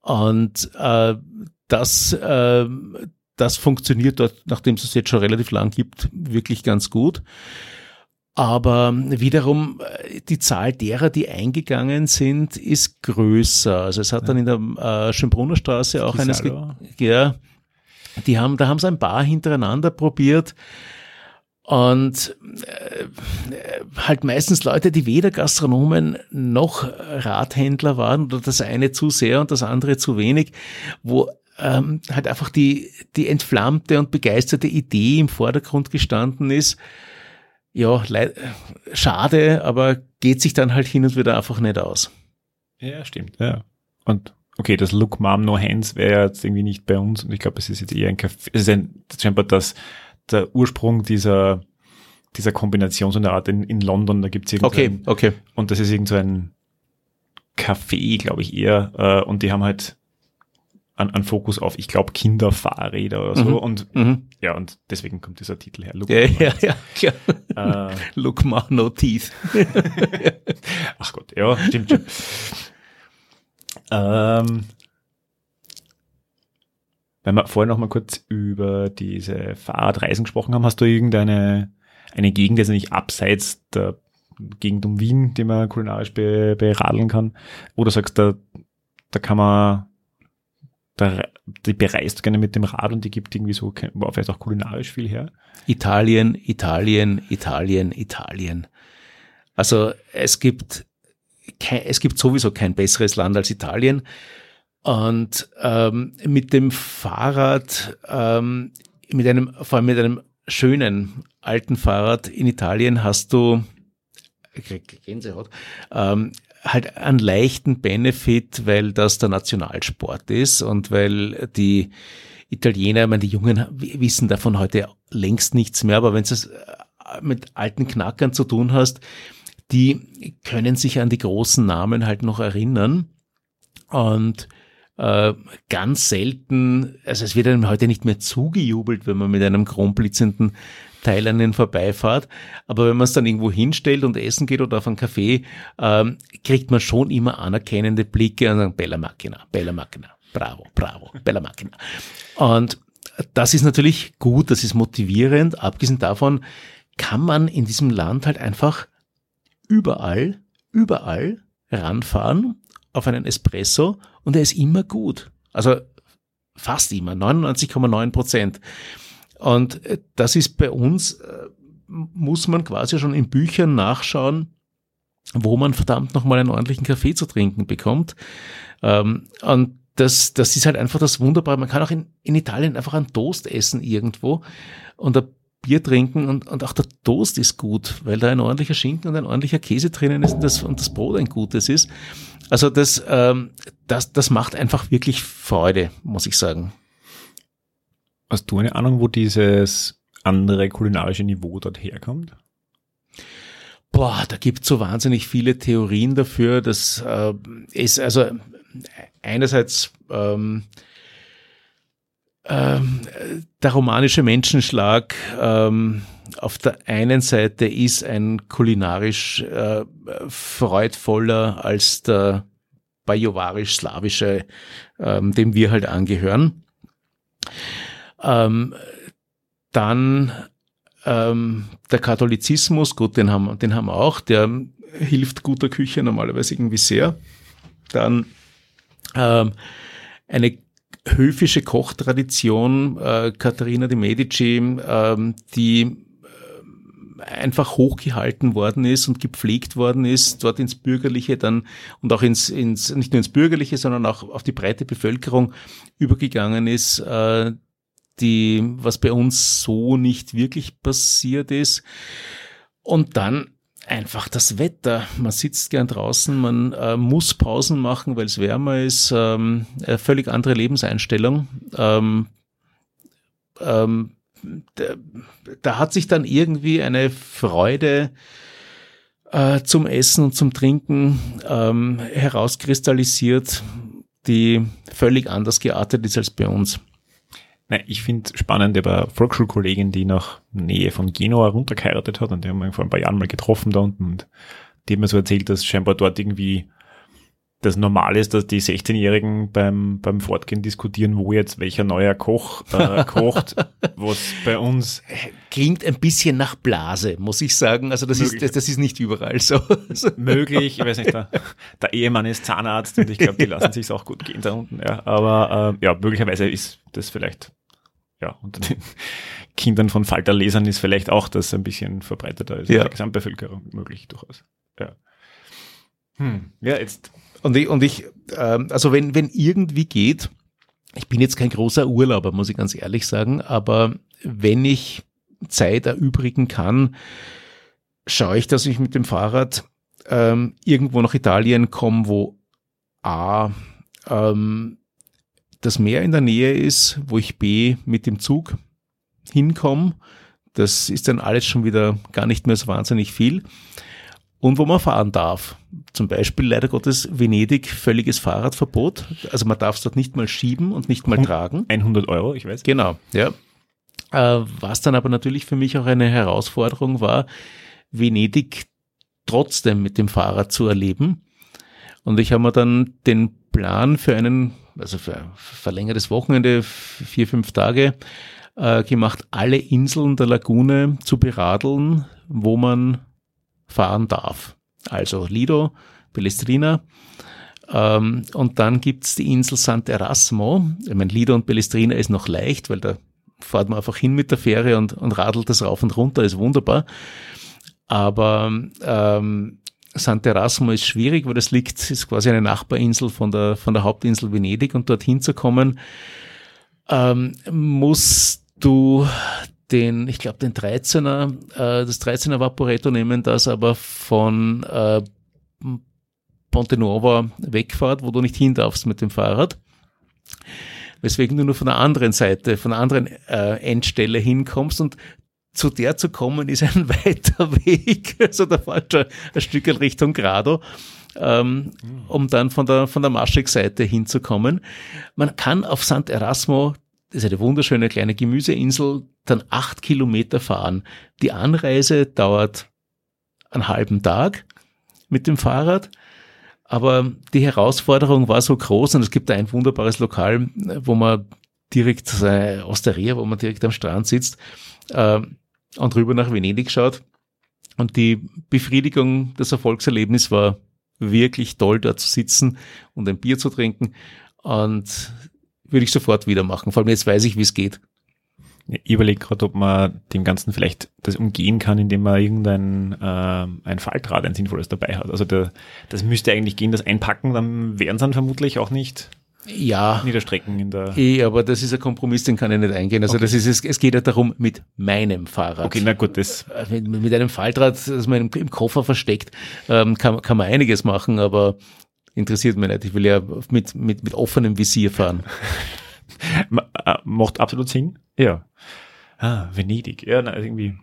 Und äh, das, äh, das funktioniert dort, nachdem es es jetzt schon relativ lang gibt, wirklich ganz gut. Aber wiederum die Zahl derer, die eingegangen sind, ist größer. Also es hat ja. dann in der äh, Schönbrunner Straße auch eines, ge- ja, die haben, da haben sie ein paar hintereinander probiert. Und äh, halt meistens Leute, die weder Gastronomen noch Radhändler waren oder das eine zu sehr und das andere zu wenig, wo ähm, halt einfach die, die entflammte und begeisterte Idee im Vordergrund gestanden ist. Ja, leid, schade, aber geht sich dann halt hin und wieder einfach nicht aus. Ja, stimmt. Ja. Und okay, das Look Mom No Hands wäre jetzt irgendwie nicht bei uns und ich glaube, es ist jetzt eher ein Café, es ist ein, scheinbar das der Ursprung dieser, dieser Kombination so eine Art in, in London, da gibt's irgendwie. Okay, okay. Und das ist irgend so ein Café, glaube ich eher, äh, und die haben halt an, an Fokus auf, ich glaube, Kinderfahrräder oder so mhm. und mhm. ja, und deswegen kommt dieser Titel her. Look ja, ja, ja, klar. Äh, Look ma no teeth. Ach Gott, ja, stimmt, stimmt. ähm, Wenn wir vorher noch mal kurz über diese Fahrradreisen gesprochen haben, hast du irgendeine eine Gegend, also nicht abseits der Gegend um Wien, die man kulinarisch be, beradeln kann? Oder sagst du, da, da kann man, da, die bereist du gerne mit dem Rad und die gibt irgendwie so, wow, vielleicht auch kulinarisch viel her? Italien, Italien, Italien, Italien. Also es gibt kein, es gibt sowieso kein besseres Land als Italien. Und ähm, mit dem Fahrrad, ähm, mit einem, vor allem mit einem schönen alten Fahrrad in Italien hast du, Gänsehaut, ähm, halt einen leichten Benefit, weil das der Nationalsport ist und weil die Italiener, ich meine, die Jungen wissen davon heute längst nichts mehr, aber wenn du es mit alten Knackern zu tun hast, die können sich an die großen Namen halt noch erinnern und Äh, ganz selten, also es wird einem heute nicht mehr zugejubelt, wenn man mit einem krummblitzenden Teil an den vorbeifährt, aber wenn man es dann irgendwo hinstellt und essen geht oder auf einen Café, äh, kriegt man schon immer anerkennende Blicke und sagen, Bella Macchina, Bella Macchina, bravo, bravo, Bella Macchina. Und das ist natürlich gut, das ist motivierend, abgesehen davon kann man in diesem Land halt einfach überall, überall ranfahren auf einen Espresso und er ist immer gut. Also fast immer, neunundneunzig Komma neun Prozent. Und das ist bei uns, muss man quasi schon in Büchern nachschauen, wo man verdammt nochmal einen ordentlichen Kaffee zu trinken bekommt. Und das, das ist halt einfach das Wunderbare. Man kann auch in, in Italien einfach einen Toast essen irgendwo und ein Bier trinken und, und auch der Toast ist gut, weil da ein ordentlicher Schinken und ein ordentlicher Käse drinnen ist und das, und das Brot ein gutes ist. Also das, ähm, das, das macht einfach wirklich Freude, muss ich sagen. Hast du eine Ahnung, wo dieses andere kulinarische Niveau dort herkommt? Boah, da gibt's so wahnsinnig viele Theorien dafür. Das äh, ist also einerseits ähm, ähm, der romanische Menschenschlag ähm, auf der einen Seite ist ein kulinarisch äh, freudvoller als der bajovarisch-slawische, ähm, dem wir halt angehören. Ähm, dann ähm, der Katholizismus, gut, den haben, den haben wir auch, der hilft guter Küche normalerweise irgendwie sehr. Dann ähm, eine höfische Kochtradition, äh, Katharina de Medici, äh, die einfach hochgehalten worden ist und gepflegt worden ist, dort ins Bürgerliche dann und auch ins, ins nicht nur ins Bürgerliche, sondern auch auf die breite Bevölkerung übergegangen ist, äh, die, was bei uns so nicht wirklich passiert ist. Und dann einfach das Wetter. Man sitzt gern draußen, man äh, muss Pausen machen, weil es wärmer ist. Ähm, äh, völlig andere Lebenseinstellung. Ähm, ähm, Da, da hat sich dann irgendwie eine Freude äh, zum Essen und zum Trinken ähm, herauskristallisiert, die völlig anders geartet ist als bei uns. Nein, ich finde spannend, ich habe eine Volksschulkollegin, die nach Nähe von Genua runtergeheiratet hat und die haben wir vor ein paar Jahren mal getroffen da unten und die hat mir so erzählt, dass scheinbar dort irgendwie das normal ist, dass die sechzehnjährigen beim beim Fortgehen diskutieren, wo jetzt welcher neuer Koch äh, kocht, was bei uns klingt ein bisschen nach Blase, muss ich sagen. Also das möglich. ist das, das ist nicht überall so. Möglich, ich weiß nicht, der, der Ehemann ist Zahnarzt und ich glaube, die lassen sich's auch gut gehen da unten, ja, aber äh, ja, möglicherweise ist das vielleicht ja, unter den Kindern von Falterlesern ist vielleicht auch das ein bisschen verbreiteter ist, ja, in der Gesamtbevölkerung möglich durchaus. Ja. Hm. Ja, jetzt Und ich, und ich ähm, also wenn, wenn irgendwie geht, ich bin jetzt kein großer Urlauber, muss ich ganz ehrlich sagen, aber wenn ich Zeit erübrigen kann, schaue ich, dass ich mit dem Fahrrad ähm, irgendwo nach Italien komme, wo A, ähm, das Meer in der Nähe ist, wo ich B, mit dem Zug hinkomme. Das ist dann alles schon wieder gar nicht mehr so wahnsinnig viel. Und wo man fahren darf. Zum Beispiel, leider Gottes, Venedig, völliges Fahrradverbot. Also man darf es dort nicht mal schieben und nicht mal tragen. hundert Euro, ich weiß. Genau, ja. Äh, was dann aber natürlich für mich auch eine Herausforderung war, Venedig trotzdem mit dem Fahrrad zu erleben. Und ich habe mir dann den Plan für einen, also für ein verlängertes Wochenende, vier, fünf Tage, äh, gemacht, alle Inseln der Lagune zu beradeln, wo man fahren darf. Also Lido, Pelestrina ähm, und dann gibt es die Insel Sant'Erasmo. Ich meine, Lido und Pelestrina ist noch leicht, weil da fährt man einfach hin mit der Fähre und, und radelt das rauf und runter, ist wunderbar. Aber ähm, Sant'Erasmo ist schwierig, weil das liegt, ist quasi eine Nachbarinsel von der, von der Hauptinsel Venedig und dorthin zu kommen, ähm, musst du den, ich glaube, den dreizehner, äh, das dreizehner Vaporetto nehmen, das aber von äh, Ponte Nuova wegfährt, wo du nicht hin darfst mit dem Fahrrad. Weswegen du nur von der anderen Seite, von der anderen äh, Endstelle hinkommst und zu der zu kommen ist ein weiter Weg. Also da fährt schon ein Stück in Richtung Grado, ähm, mhm. um dann von der, von der Maschek-Seite hinzukommen. Man kann auf Sant'Erasmo, das ist eine wunderschöne kleine Gemüseinsel, dann acht Kilometer fahren. Die Anreise dauert einen halben Tag mit dem Fahrrad, aber die Herausforderung war so groß und es gibt ein wunderbares Lokal, wo man direkt, äh, Osteria, wo man direkt am Strand sitzt äh, und rüber nach Venedig schaut und die Befriedigung, das Erfolgserlebnis war wirklich toll, dort zu sitzen und ein Bier zu trinken und würde ich sofort wieder machen. Vor allem jetzt weiß ich, wie es geht. Ja, ich überlege gerade, ob man dem Ganzen vielleicht das umgehen kann, indem man irgendein äh, ein Faltrad, ein sinnvolles dabei hat. Also der, das müsste eigentlich gehen, das einpacken, dann wären es dann vermutlich auch nicht ja, niederstrecken. In der eh, aber das ist ein Kompromiss, den kann ich nicht eingehen. Also okay. das ist es, es geht ja darum, mit meinem Fahrrad. Okay, na gut, das Mit, mit einem Faltrad, das man im, im Koffer versteckt, ähm, kann, kann man einiges machen, aber interessiert mich nicht. Ich will ja mit, mit, mit offenem Visier fahren. Macht absolut Sinn. Ja. Ah, Venedig. Ja, na, irgendwie.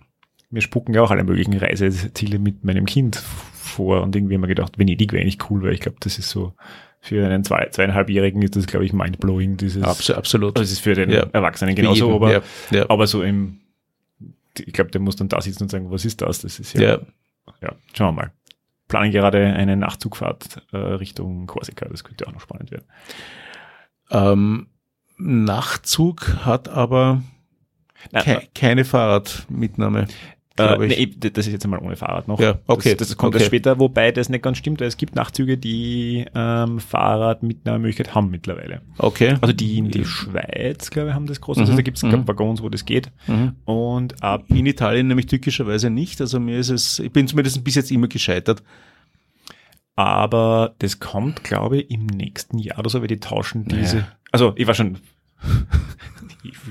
Mir spucken ja auch alle möglichen Reiseziele mit meinem Kind vor und irgendwie haben wir gedacht, Venedig wäre eigentlich cool, weil ich glaube, das ist so, für einen zwei, zweieinhalbjährigen ist das, glaube ich, mindblowing, dieses. Abs- absolut. Das ist für den ja. Erwachsenen genauso, jeden, aber, ja, ja. aber so im, ich glaube, der muss dann da sitzen und sagen, was ist das? Das ist ja, ja, ja schauen wir mal. Planen gerade eine Nachtzugfahrt äh, Richtung Korsika, das könnte auch noch spannend werden. Ähm, Nachtzug hat aber nein, ke- keine Fahrradmitnahme, glaube äh, ich. Nee, das ist jetzt einmal ohne Fahrrad noch. Ja, okay. Das, das kommt okay. erst später, wobei das nicht ganz stimmt, weil es gibt Nachtzüge, die ähm, Fahrradmitnahmemöglichkeit haben mittlerweile. Okay. Also die in der Schweiz, glaube ich, haben das groß. Mhm. Also da gibt es mhm. Waggons, wo das geht. Mhm. Und ab in Italien nämlich tückischerweise nicht. Also mir ist es, ich bin zumindest bis jetzt immer gescheitert. Aber das kommt, glaube ich, im nächsten Jahr oder so, weil die tauschen diese. Naja. Also ich war schon.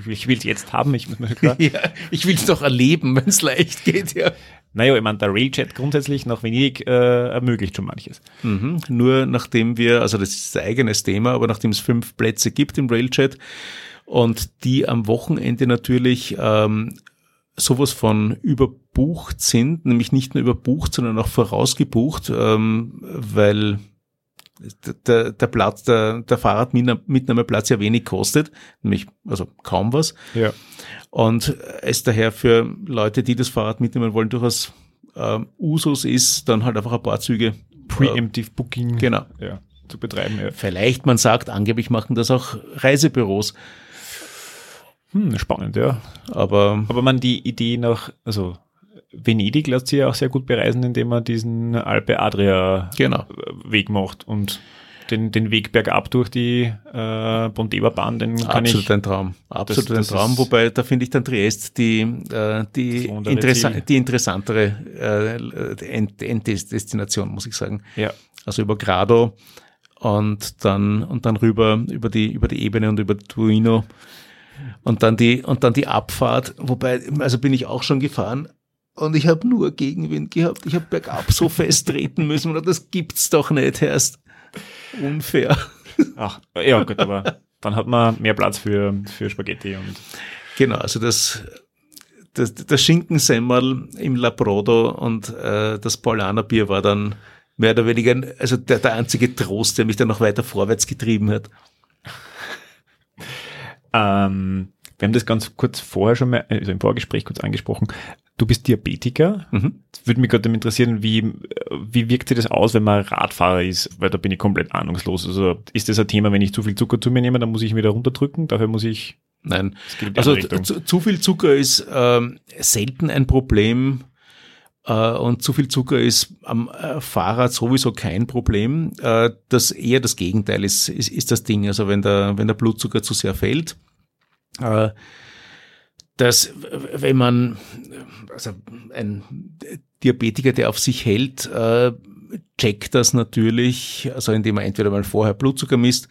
Ich will es jetzt haben, ich muss mir klar. Ja, ich will es doch erleben, wenn es leicht geht, ja. Naja, ich meine, der Railjet grundsätzlich nach Venedig äh, ermöglicht schon manches. Mhm. Nur nachdem wir, also das ist ein eigenes Thema, aber nachdem es fünf Plätze gibt im Railjet und die am Wochenende natürlich ähm, sowas von überbucht sind, nämlich nicht nur überbucht, sondern auch vorausgebucht, ähm, weil Der, der Platz, der, der Fahrradmitnahmeplatz ja wenig kostet, nämlich also kaum was. Ja. Und es daher für Leute, die das Fahrrad mitnehmen wollen, durchaus äh, Usus ist, dann halt einfach ein paar Züge. Preemptive äh, Booking. Genau. Ja. zu betreiben. Ja. Vielleicht, man sagt, angeblich machen das auch Reisebüros. Hm, spannend, ja. Aber, aber man, die Idee nach, also Venedig lässt sich ja auch sehr gut bereisen, indem man diesen Alpe-Adria-Weg genau. macht und den, den Weg bergab durch die äh, Ponteva-Bahn, den kann Absolut ich... Ein Traum. Absolut das, ein das Traum, wobei da finde ich dann Triest die, äh, die, interessa- die interessantere äh, End- Enddestination, muss ich sagen. Ja. Also über Grado und dann, und dann rüber über die, über die Ebene und über Duino und dann die, und dann die Abfahrt, wobei, also bin ich auch schon gefahren, und ich habe nur Gegenwind gehabt. Ich habe bergab so fest treten müssen. Oder das gibt's doch nicht, erst unfair. Ach, ja gut, aber dann hat man mehr Platz für, für Spaghetti. Und genau, also das, das, das Schinkensemmerl im Labrodo und äh, das Paulanerbier war dann mehr oder weniger also der, der einzige Trost, der mich dann noch weiter vorwärts getrieben hat. Ähm, wir haben das ganz kurz vorher schon mal, also im Vorgespräch kurz angesprochen. Du bist Diabetiker. Mhm. Würde mich gerade interessieren, wie, wie wirkt sich das aus, wenn man Radfahrer ist? Weil da bin ich komplett ahnungslos. Also ist das ein Thema, wenn ich zu viel Zucker zu mir nehme, dann muss ich wieder runterdrücken? Dafür muss ich... Nein, also zu, zu viel Zucker ist ähm, selten ein Problem äh, und zu viel Zucker ist am äh, Fahrrad sowieso kein Problem. Äh, das eher das Gegenteil ist, ist, ist das Ding. Also wenn der, wenn der Blutzucker zu sehr fällt... Äh, dass wenn man, also ein Diabetiker, der auf sich hält, äh, checkt das natürlich, also indem er entweder mal vorher Blutzucker misst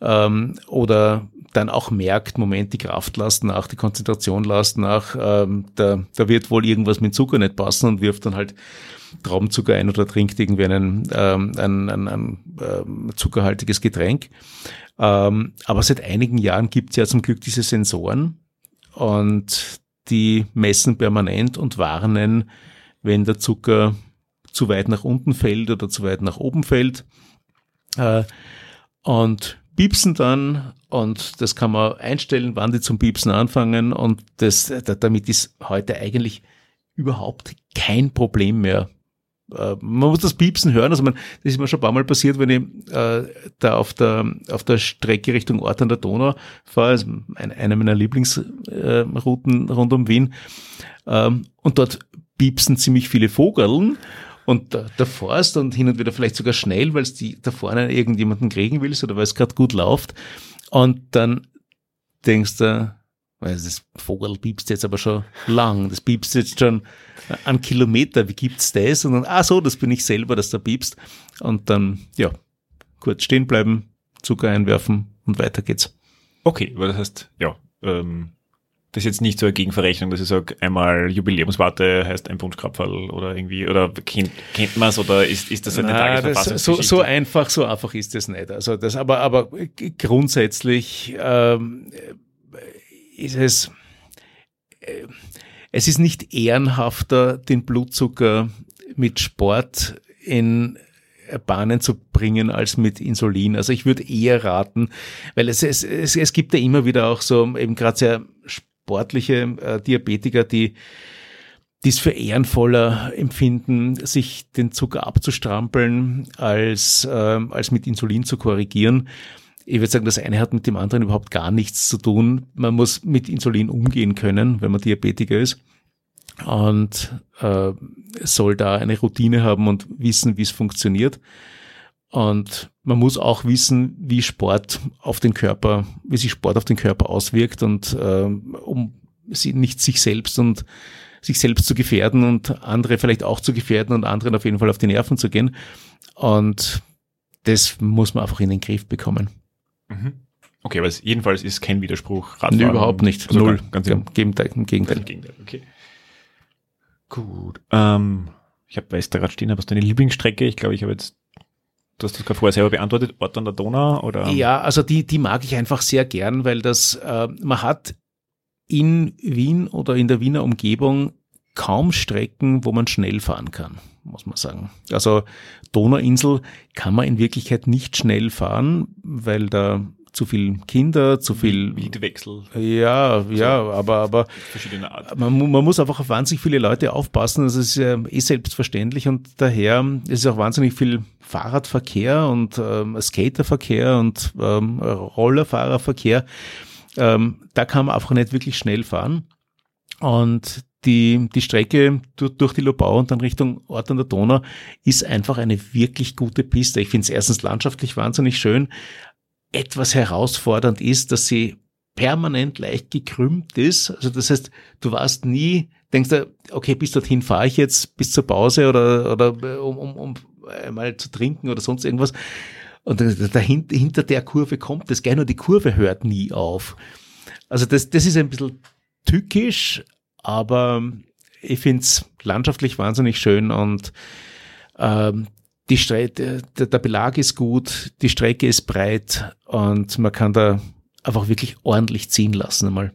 ähm, oder dann auch merkt, Moment, die Kraft lässt nach, die Konzentration lässt nach, ähm, da, da wird wohl irgendwas mit Zucker nicht passen und wirft dann halt Traubenzucker ein oder trinkt irgendwie einen, ähm, ein, ein, ein, ein zuckerhaltiges Getränk. Ähm, aber seit einigen Jahren gibt es ja zum Glück diese Sensoren, und die messen permanent und warnen, wenn der Zucker zu weit nach unten fällt oder zu weit nach oben fällt, äh, und piepsen dann, und das kann man einstellen, wann die zum Piepsen anfangen, und das, damit ist heute eigentlich überhaupt kein Problem mehr. Äh, man muss das Piepsen hören, also man, das ist mir schon ein paar Mal passiert, wenn ich äh, da auf der auf der Strecke Richtung Ort an der Donau fahre, also ein, eine meiner Lieblingsrouten äh, rund um Wien, ähm, und dort piepsen ziemlich viele Vogeln und da, da fährst und hin und wieder vielleicht sogar schnell, weil es die da vorne irgendjemanden kriegen willst oder weil es gerade gut läuft, und dann denkst du, also das Vogel piepst jetzt aber schon lang, das piepst jetzt schon einen Kilometer, wie gibt's das? Und dann, ah so, das bin ich selber, dass da piepst. Und dann, ja, kurz stehen bleiben, Zucker einwerfen und weiter geht's. Okay, aber das heißt, ja, ähm, das ist jetzt nicht so eine Gegenverrechnung, dass ich sage, einmal Jubiläumswarte heißt ein Punschkrapferl oder irgendwie, oder kennt, kennt man es oder ist, ist das eine Tagesverfassungsgeschichte? So, so einfach, so einfach ist das nicht. Also das, aber, aber grundsätzlich, ähm, Ist es, äh, es ist nicht ehrenhafter, den Blutzucker mit Sport in Bahnen zu bringen, als mit Insulin. Also ich würde eher raten, weil es, es, es, es gibt ja immer wieder auch so eben gerade sehr sportliche äh, Diabetiker, die es für ehrenvoller empfinden, sich den Zucker abzustrampeln, als, äh, als mit Insulin zu korrigieren. Ich würde sagen, das eine hat mit dem anderen überhaupt gar nichts zu tun. Man muss mit Insulin umgehen können, wenn man Diabetiker ist, und äh, soll da eine Routine haben und wissen, wie es funktioniert. Und man muss auch wissen, wie Sport auf den Körper, wie sich Sport auf den Körper auswirkt, und äh, um sie nicht sich selbst und sich selbst zu gefährden und andere vielleicht auch zu gefährden und anderen auf jeden Fall auf die Nerven zu gehen. Und das muss man einfach in den Griff bekommen. Okay, aber es jedenfalls ist kein Widerspruch. Radfahren, nee, überhaupt nicht. Also null. Ganz, ganz im, im Gegenteil. Im Gegenteil. Im Gegenteil. Okay. Gut. Ähm, ich habe bei gerade stehen, was deine Lieblingsstrecke? Ich glaube, ich habe jetzt, du hast das gerade vorher selber beantwortet, Ort an der Donau, oder? Ja, also die, die mag ich einfach sehr gern, weil das, äh, man hat in Wien oder in der Wiener Umgebung kaum Strecken, wo man schnell fahren kann, muss man sagen. Also Donauinsel kann man in Wirklichkeit nicht schnell fahren, weil da zu viel Kinder, zu viel Wildwechsel. Ja, also ja, aber, aber verschiedene Arten. Man, man muss einfach auf wahnsinnig viele Leute aufpassen. Das ist ja eh selbstverständlich und daher ist auch wahnsinnig viel Fahrradverkehr und ähm, Skaterverkehr und ähm, Rollerfahrerverkehr. Ähm, da kann man einfach nicht wirklich schnell fahren. Und die, die Strecke durch, durch die Lobau und dann Richtung Ort an der Donau ist einfach eine wirklich gute Piste. Ich finde es erstens landschaftlich wahnsinnig schön. Etwas herausfordernd ist, dass sie permanent leicht gekrümmt ist. Also das heißt, du warst nie, denkst du, okay, bis dorthin fahre ich jetzt, bis zur Pause oder, oder um, um, um einmal zu trinken oder sonst irgendwas. Und dahinter, hinter der Kurve kommt das, gleich nur die Kurve hört nie auf. Also das, das ist ein bisschen tückisch, aber ich finde es landschaftlich wahnsinnig schön und ähm, die Stre- der, der Belag ist gut, die Strecke ist breit und man kann da einfach wirklich ordentlich ziehen lassen einmal.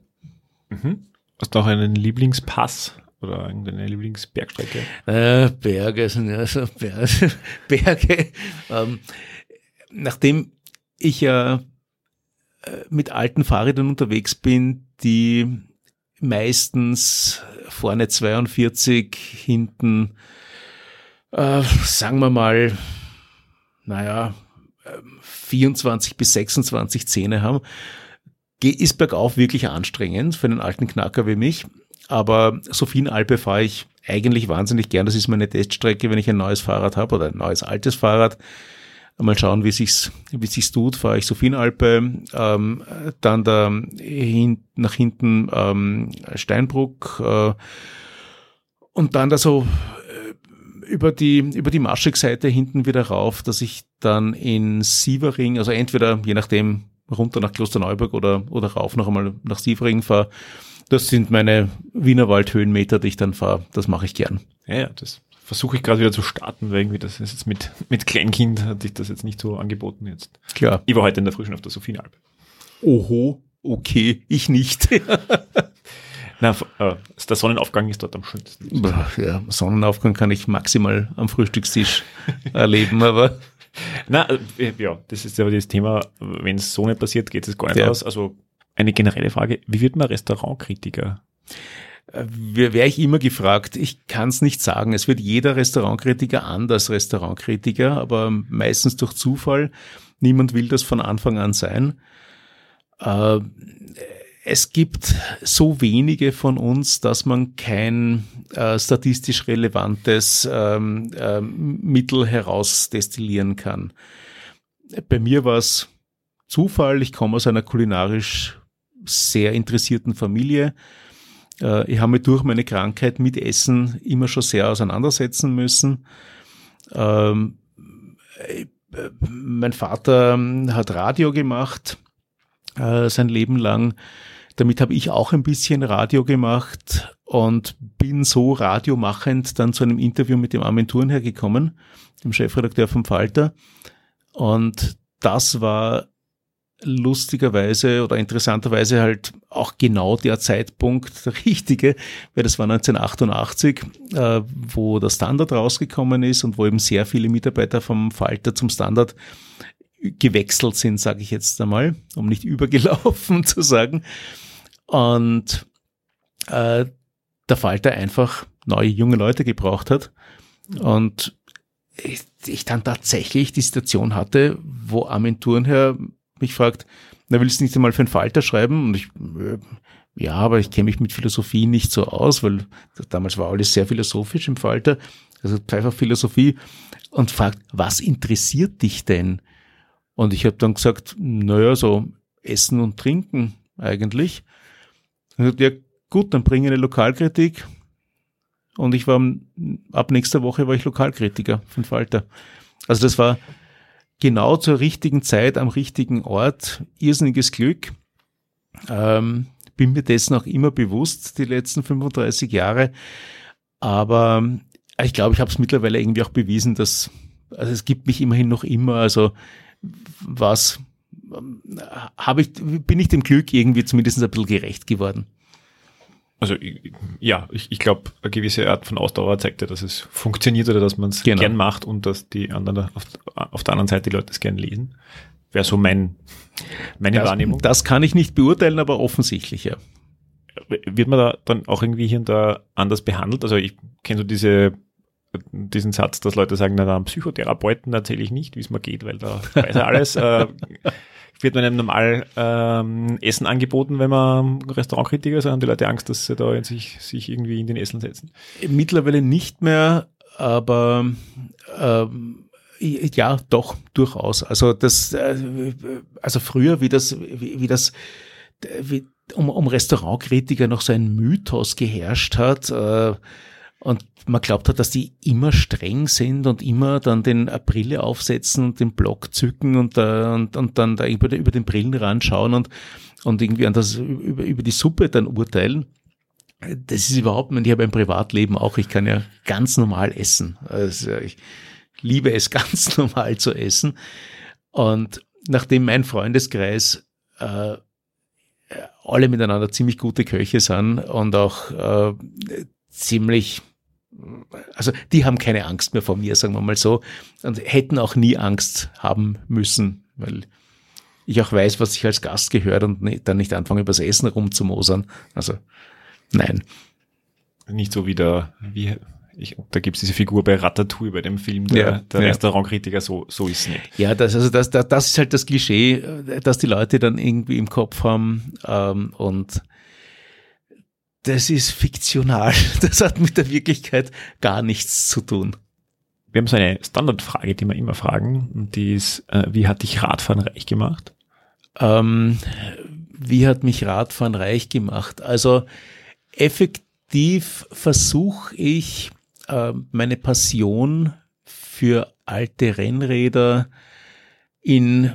Mhm. Hast du auch einen Lieblingspass oder irgendeine Lieblingsbergstrecke? Äh, Berge sind ja so Berge. Berge. Ähm, nachdem ich ja äh, mit alten Fahrrädern unterwegs bin, die meistens vorne zweiundvierzig, hinten, äh, sagen wir mal, naja, vierundzwanzig bis sechsundzwanzig Zähne haben, ist bergauf wirklich anstrengend für einen alten Knacker wie mich. Aber Sophienalpe fahre ich eigentlich wahnsinnig gern. Das ist meine Teststrecke, wenn ich ein neues Fahrrad habe oder ein neues altes Fahrrad. Mal schauen, wie sich's, wie sich's tut, fahre ich Sophienalpe, ähm, dann da hin, nach hinten ähm, Steinbruck äh, und dann da so äh, über die über die Maschek-Seite hinten wieder rauf, dass ich dann in Sievering, also entweder je nachdem runter nach Klosterneuburg oder oder rauf noch einmal nach Sievering fahre. Das sind meine Wienerwald-Höhenmeter, die ich dann fahre. Das mache ich gern. Ja, ja, das versuche ich gerade wieder zu starten, weil irgendwie das ist jetzt mit, mit Kleinkind hatte ich das jetzt nicht so angeboten jetzt. Klar. Ich war heute in der Früh schon auf der Sophienalpe. Oho, okay, ich nicht. Na, äh, der Sonnenaufgang ist dort am schönsten. Ja, Sonnenaufgang kann ich maximal am Frühstückstisch erleben, aber. Na, äh, ja, das ist aber das Thema, wenn es so nicht passiert, geht es gar nicht ja. aus. Also eine generelle Frage, wie wird man Restaurantkritiker? Wäre ich immer gefragt, ich kann es nicht sagen. Es wird jeder Restaurantkritiker anders Restaurantkritiker, aber meistens durch Zufall. Niemand will das von Anfang an sein. Äh, es gibt so wenige von uns, dass man kein äh, statistisch relevantes ähm, äh, Mittel herausdestillieren kann. Bei mir war es Zufall. Ich komme aus einer kulinarisch sehr interessierten Familie. Ich habe mich durch meine Krankheit mit Essen immer schon sehr auseinandersetzen müssen. Ähm, äh, mein Vater hat Radio gemacht, äh, sein Leben lang. Damit habe ich auch ein bisschen Radio gemacht und bin so radiomachend dann zu einem Interview mit dem Armin Thurnherr gekommen, dem Chefredakteur vom Falter. Und das war lustigerweise oder interessanterweise halt auch genau der Zeitpunkt der richtige, weil das war neunzehnhundertachtundachtzig, äh, wo der Standard rausgekommen ist und wo eben sehr viele Mitarbeiter vom Falter zum Standard gewechselt sind, sage ich jetzt einmal, um nicht übergelaufen zu sagen. Und äh, der Falter einfach neue junge Leute gebraucht hat und ich, ich dann tatsächlich die Situation hatte, wo Armin Thurnherr mich fragt, na, willst du nicht einmal für einen Falter schreiben? Und ich, ja, aber ich kenne mich mit Philosophie nicht so aus, weil damals war alles sehr philosophisch im Falter, also einfach Philosophie, und fragt, was interessiert dich denn? Und ich habe dann gesagt, naja, so Essen und Trinken eigentlich. Und ich hab gesagt, ja gut, dann bringe eine Lokalkritik. Und ich war, ab nächster Woche war ich Lokalkritiker für den Falter. Also das war genau zur richtigen Zeit, am richtigen Ort, irrsinniges Glück. Ähm, bin mir dessen auch immer bewusst, die letzten fünfunddreißig Jahre. Aber ich glaube, ich habe es mittlerweile irgendwie auch bewiesen, dass, also es gibt mich immerhin noch immer, also was, habe ich, bin ich dem Glück irgendwie zumindest ein bisschen gerecht geworden. Also ja, ich, ich glaube, eine gewisse Art von Ausdauer zeigt ja, dass es funktioniert oder dass man es genau gern macht und dass die anderen auf, auf der anderen Seite die Leute es gern lesen. Wäre so mein, meine das, Wahrnehmung. Das kann ich nicht beurteilen, aber offensichtlich, ja. Wird man da dann auch irgendwie hier und da anders behandelt? Also ich kenne so diese, diesen Satz, dass Leute sagen, na, einem Psychotherapeuten erzähle ich nicht, wie es mir geht, weil da weiß er alles. äh, wird man einem normal ähm, Essen angeboten, wenn man Restaurantkritiker ist? Haben die Leute Angst, dass sie da sich, sich irgendwie in den Essen setzen? Mittlerweile nicht mehr, aber ähm ja, doch, durchaus. Also das, also früher, wie das, wie, wie das, wie, um, um Restaurantkritiker noch so ein Mythos geherrscht hat, äh, und man glaubt hat, dass die immer streng sind und immer dann den Brille aufsetzen und den Block zücken und, äh, und, und dann da über, über den Brillenrand schauen und, und irgendwie an das, über, über die Suppe dann urteilen. Das ist überhaupt nicht, ich habe ein Privatleben auch, ich kann ja ganz normal essen. Also ich, liebe es ganz normal zu essen. Und nachdem mein Freundeskreis äh, alle miteinander ziemlich gute Köche sind und auch äh, ziemlich, also die haben keine Angst mehr vor mir, sagen wir mal so, und hätten auch nie Angst haben müssen, weil ich auch weiß, was ich als Gast gehört und nicht, dann nicht anfange, über das Essen rumzumosern. Also nein. Nicht so wie der... Wie Ich, da gibt es diese Figur bei Ratatouille, bei dem Film, der, ja, der ja. Restaurantkritiker, so, so ist es nicht. Ja, das, also das, das, das ist halt das Klischee, das die Leute dann irgendwie im Kopf haben, ähm, und das ist fiktional. Das hat mit der Wirklichkeit gar nichts zu tun. Wir haben so eine Standardfrage, die wir immer fragen, und die ist, äh, wie hat dich Radfahren reich gemacht? Ähm, wie hat mich Radfahren reich gemacht? Also effektiv versuche ich, meine Passion für alte Rennräder in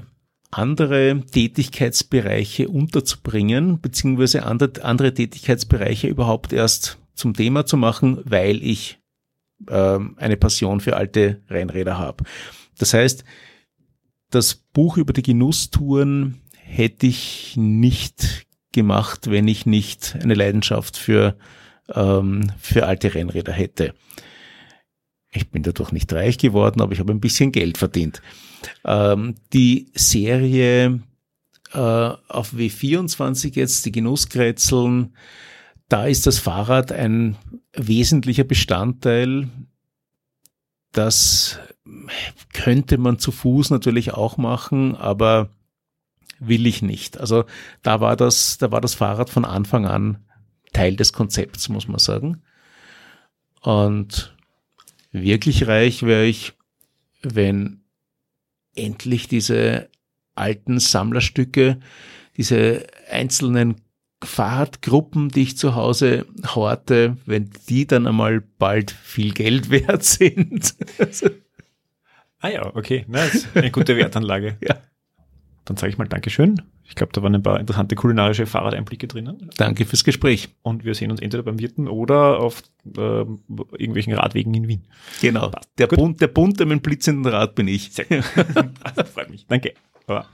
andere Tätigkeitsbereiche unterzubringen, beziehungsweise andere, andere Tätigkeitsbereiche überhaupt erst zum Thema zu machen, weil ich ähm, eine Passion für alte Rennräder habe. Das heißt, das Buch über die Genusstouren hätte ich nicht gemacht, wenn ich nicht eine Leidenschaft für für alte Rennräder hätte. Ich bin dadurch nicht reich geworden, aber ich habe ein bisschen Geld verdient. Ähm, die Serie äh, auf W vierundzwanzig jetzt, die Genusskrätzeln, da ist das Fahrrad ein wesentlicher Bestandteil. Das könnte man zu Fuß natürlich auch machen, aber will ich nicht. Also da war das, da war das Fahrrad von Anfang an Teil des Konzepts, muss man sagen. Und wirklich reich wäre ich, wenn endlich diese alten Sammlerstücke, diese einzelnen Fahrradgruppen, die ich zu Hause horte, wenn die dann einmal bald viel Geld wert sind. Ah ja, okay. Nice. Eine gute Wertanlage. Ja. Dann sage ich mal Dankeschön. Ich glaube, da waren ein paar interessante kulinarische Fahrradeinblicke drinnen. Danke fürs Gespräch. Und wir sehen uns entweder beim Wirten oder auf äh, irgendwelchen Radwegen in Wien. Genau. Der, Bund, der bunte mit dem blitzenden Rad bin ich. Sehr gut. Das freut mich. Danke. Aber.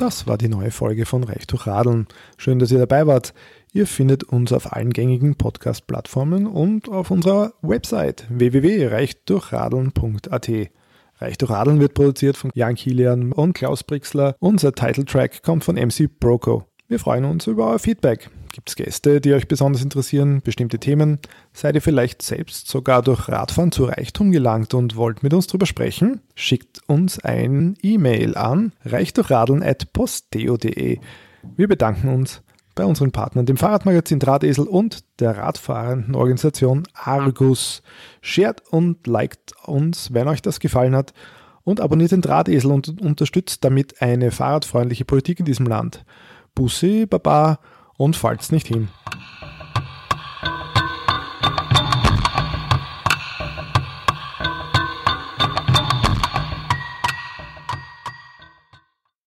Das war die neue Folge von Recht durch Radeln. Schön, dass ihr dabei wart. Ihr findet uns auf allen gängigen Podcast-Plattformen und auf unserer Website w w w punkt reich durch radeln punkt a t. Reich durch Radeln wird produziert von Jan Kilian und Klaus Brixler. Unser Titeltrack kommt von M C Broco. Wir freuen uns über euer Feedback. Gibt es Gäste, die euch besonders interessieren, bestimmte Themen? Seid ihr vielleicht selbst sogar durch Radfahren zu Reichtum gelangt und wollt mit uns drüber sprechen? Schickt uns ein E-Mail an reich durch radeln at posteo punkt de. Wir bedanken uns bei unseren Partnern, dem Fahrradmagazin Drahtesel und der radfahrenden Organisation Argus. Shared und liked uns, wenn euch das gefallen hat, und abonniert den Drahtesel und unterstützt damit eine fahrradfreundliche Politik in diesem Land. Bussi, Baba und fallt's nicht hin.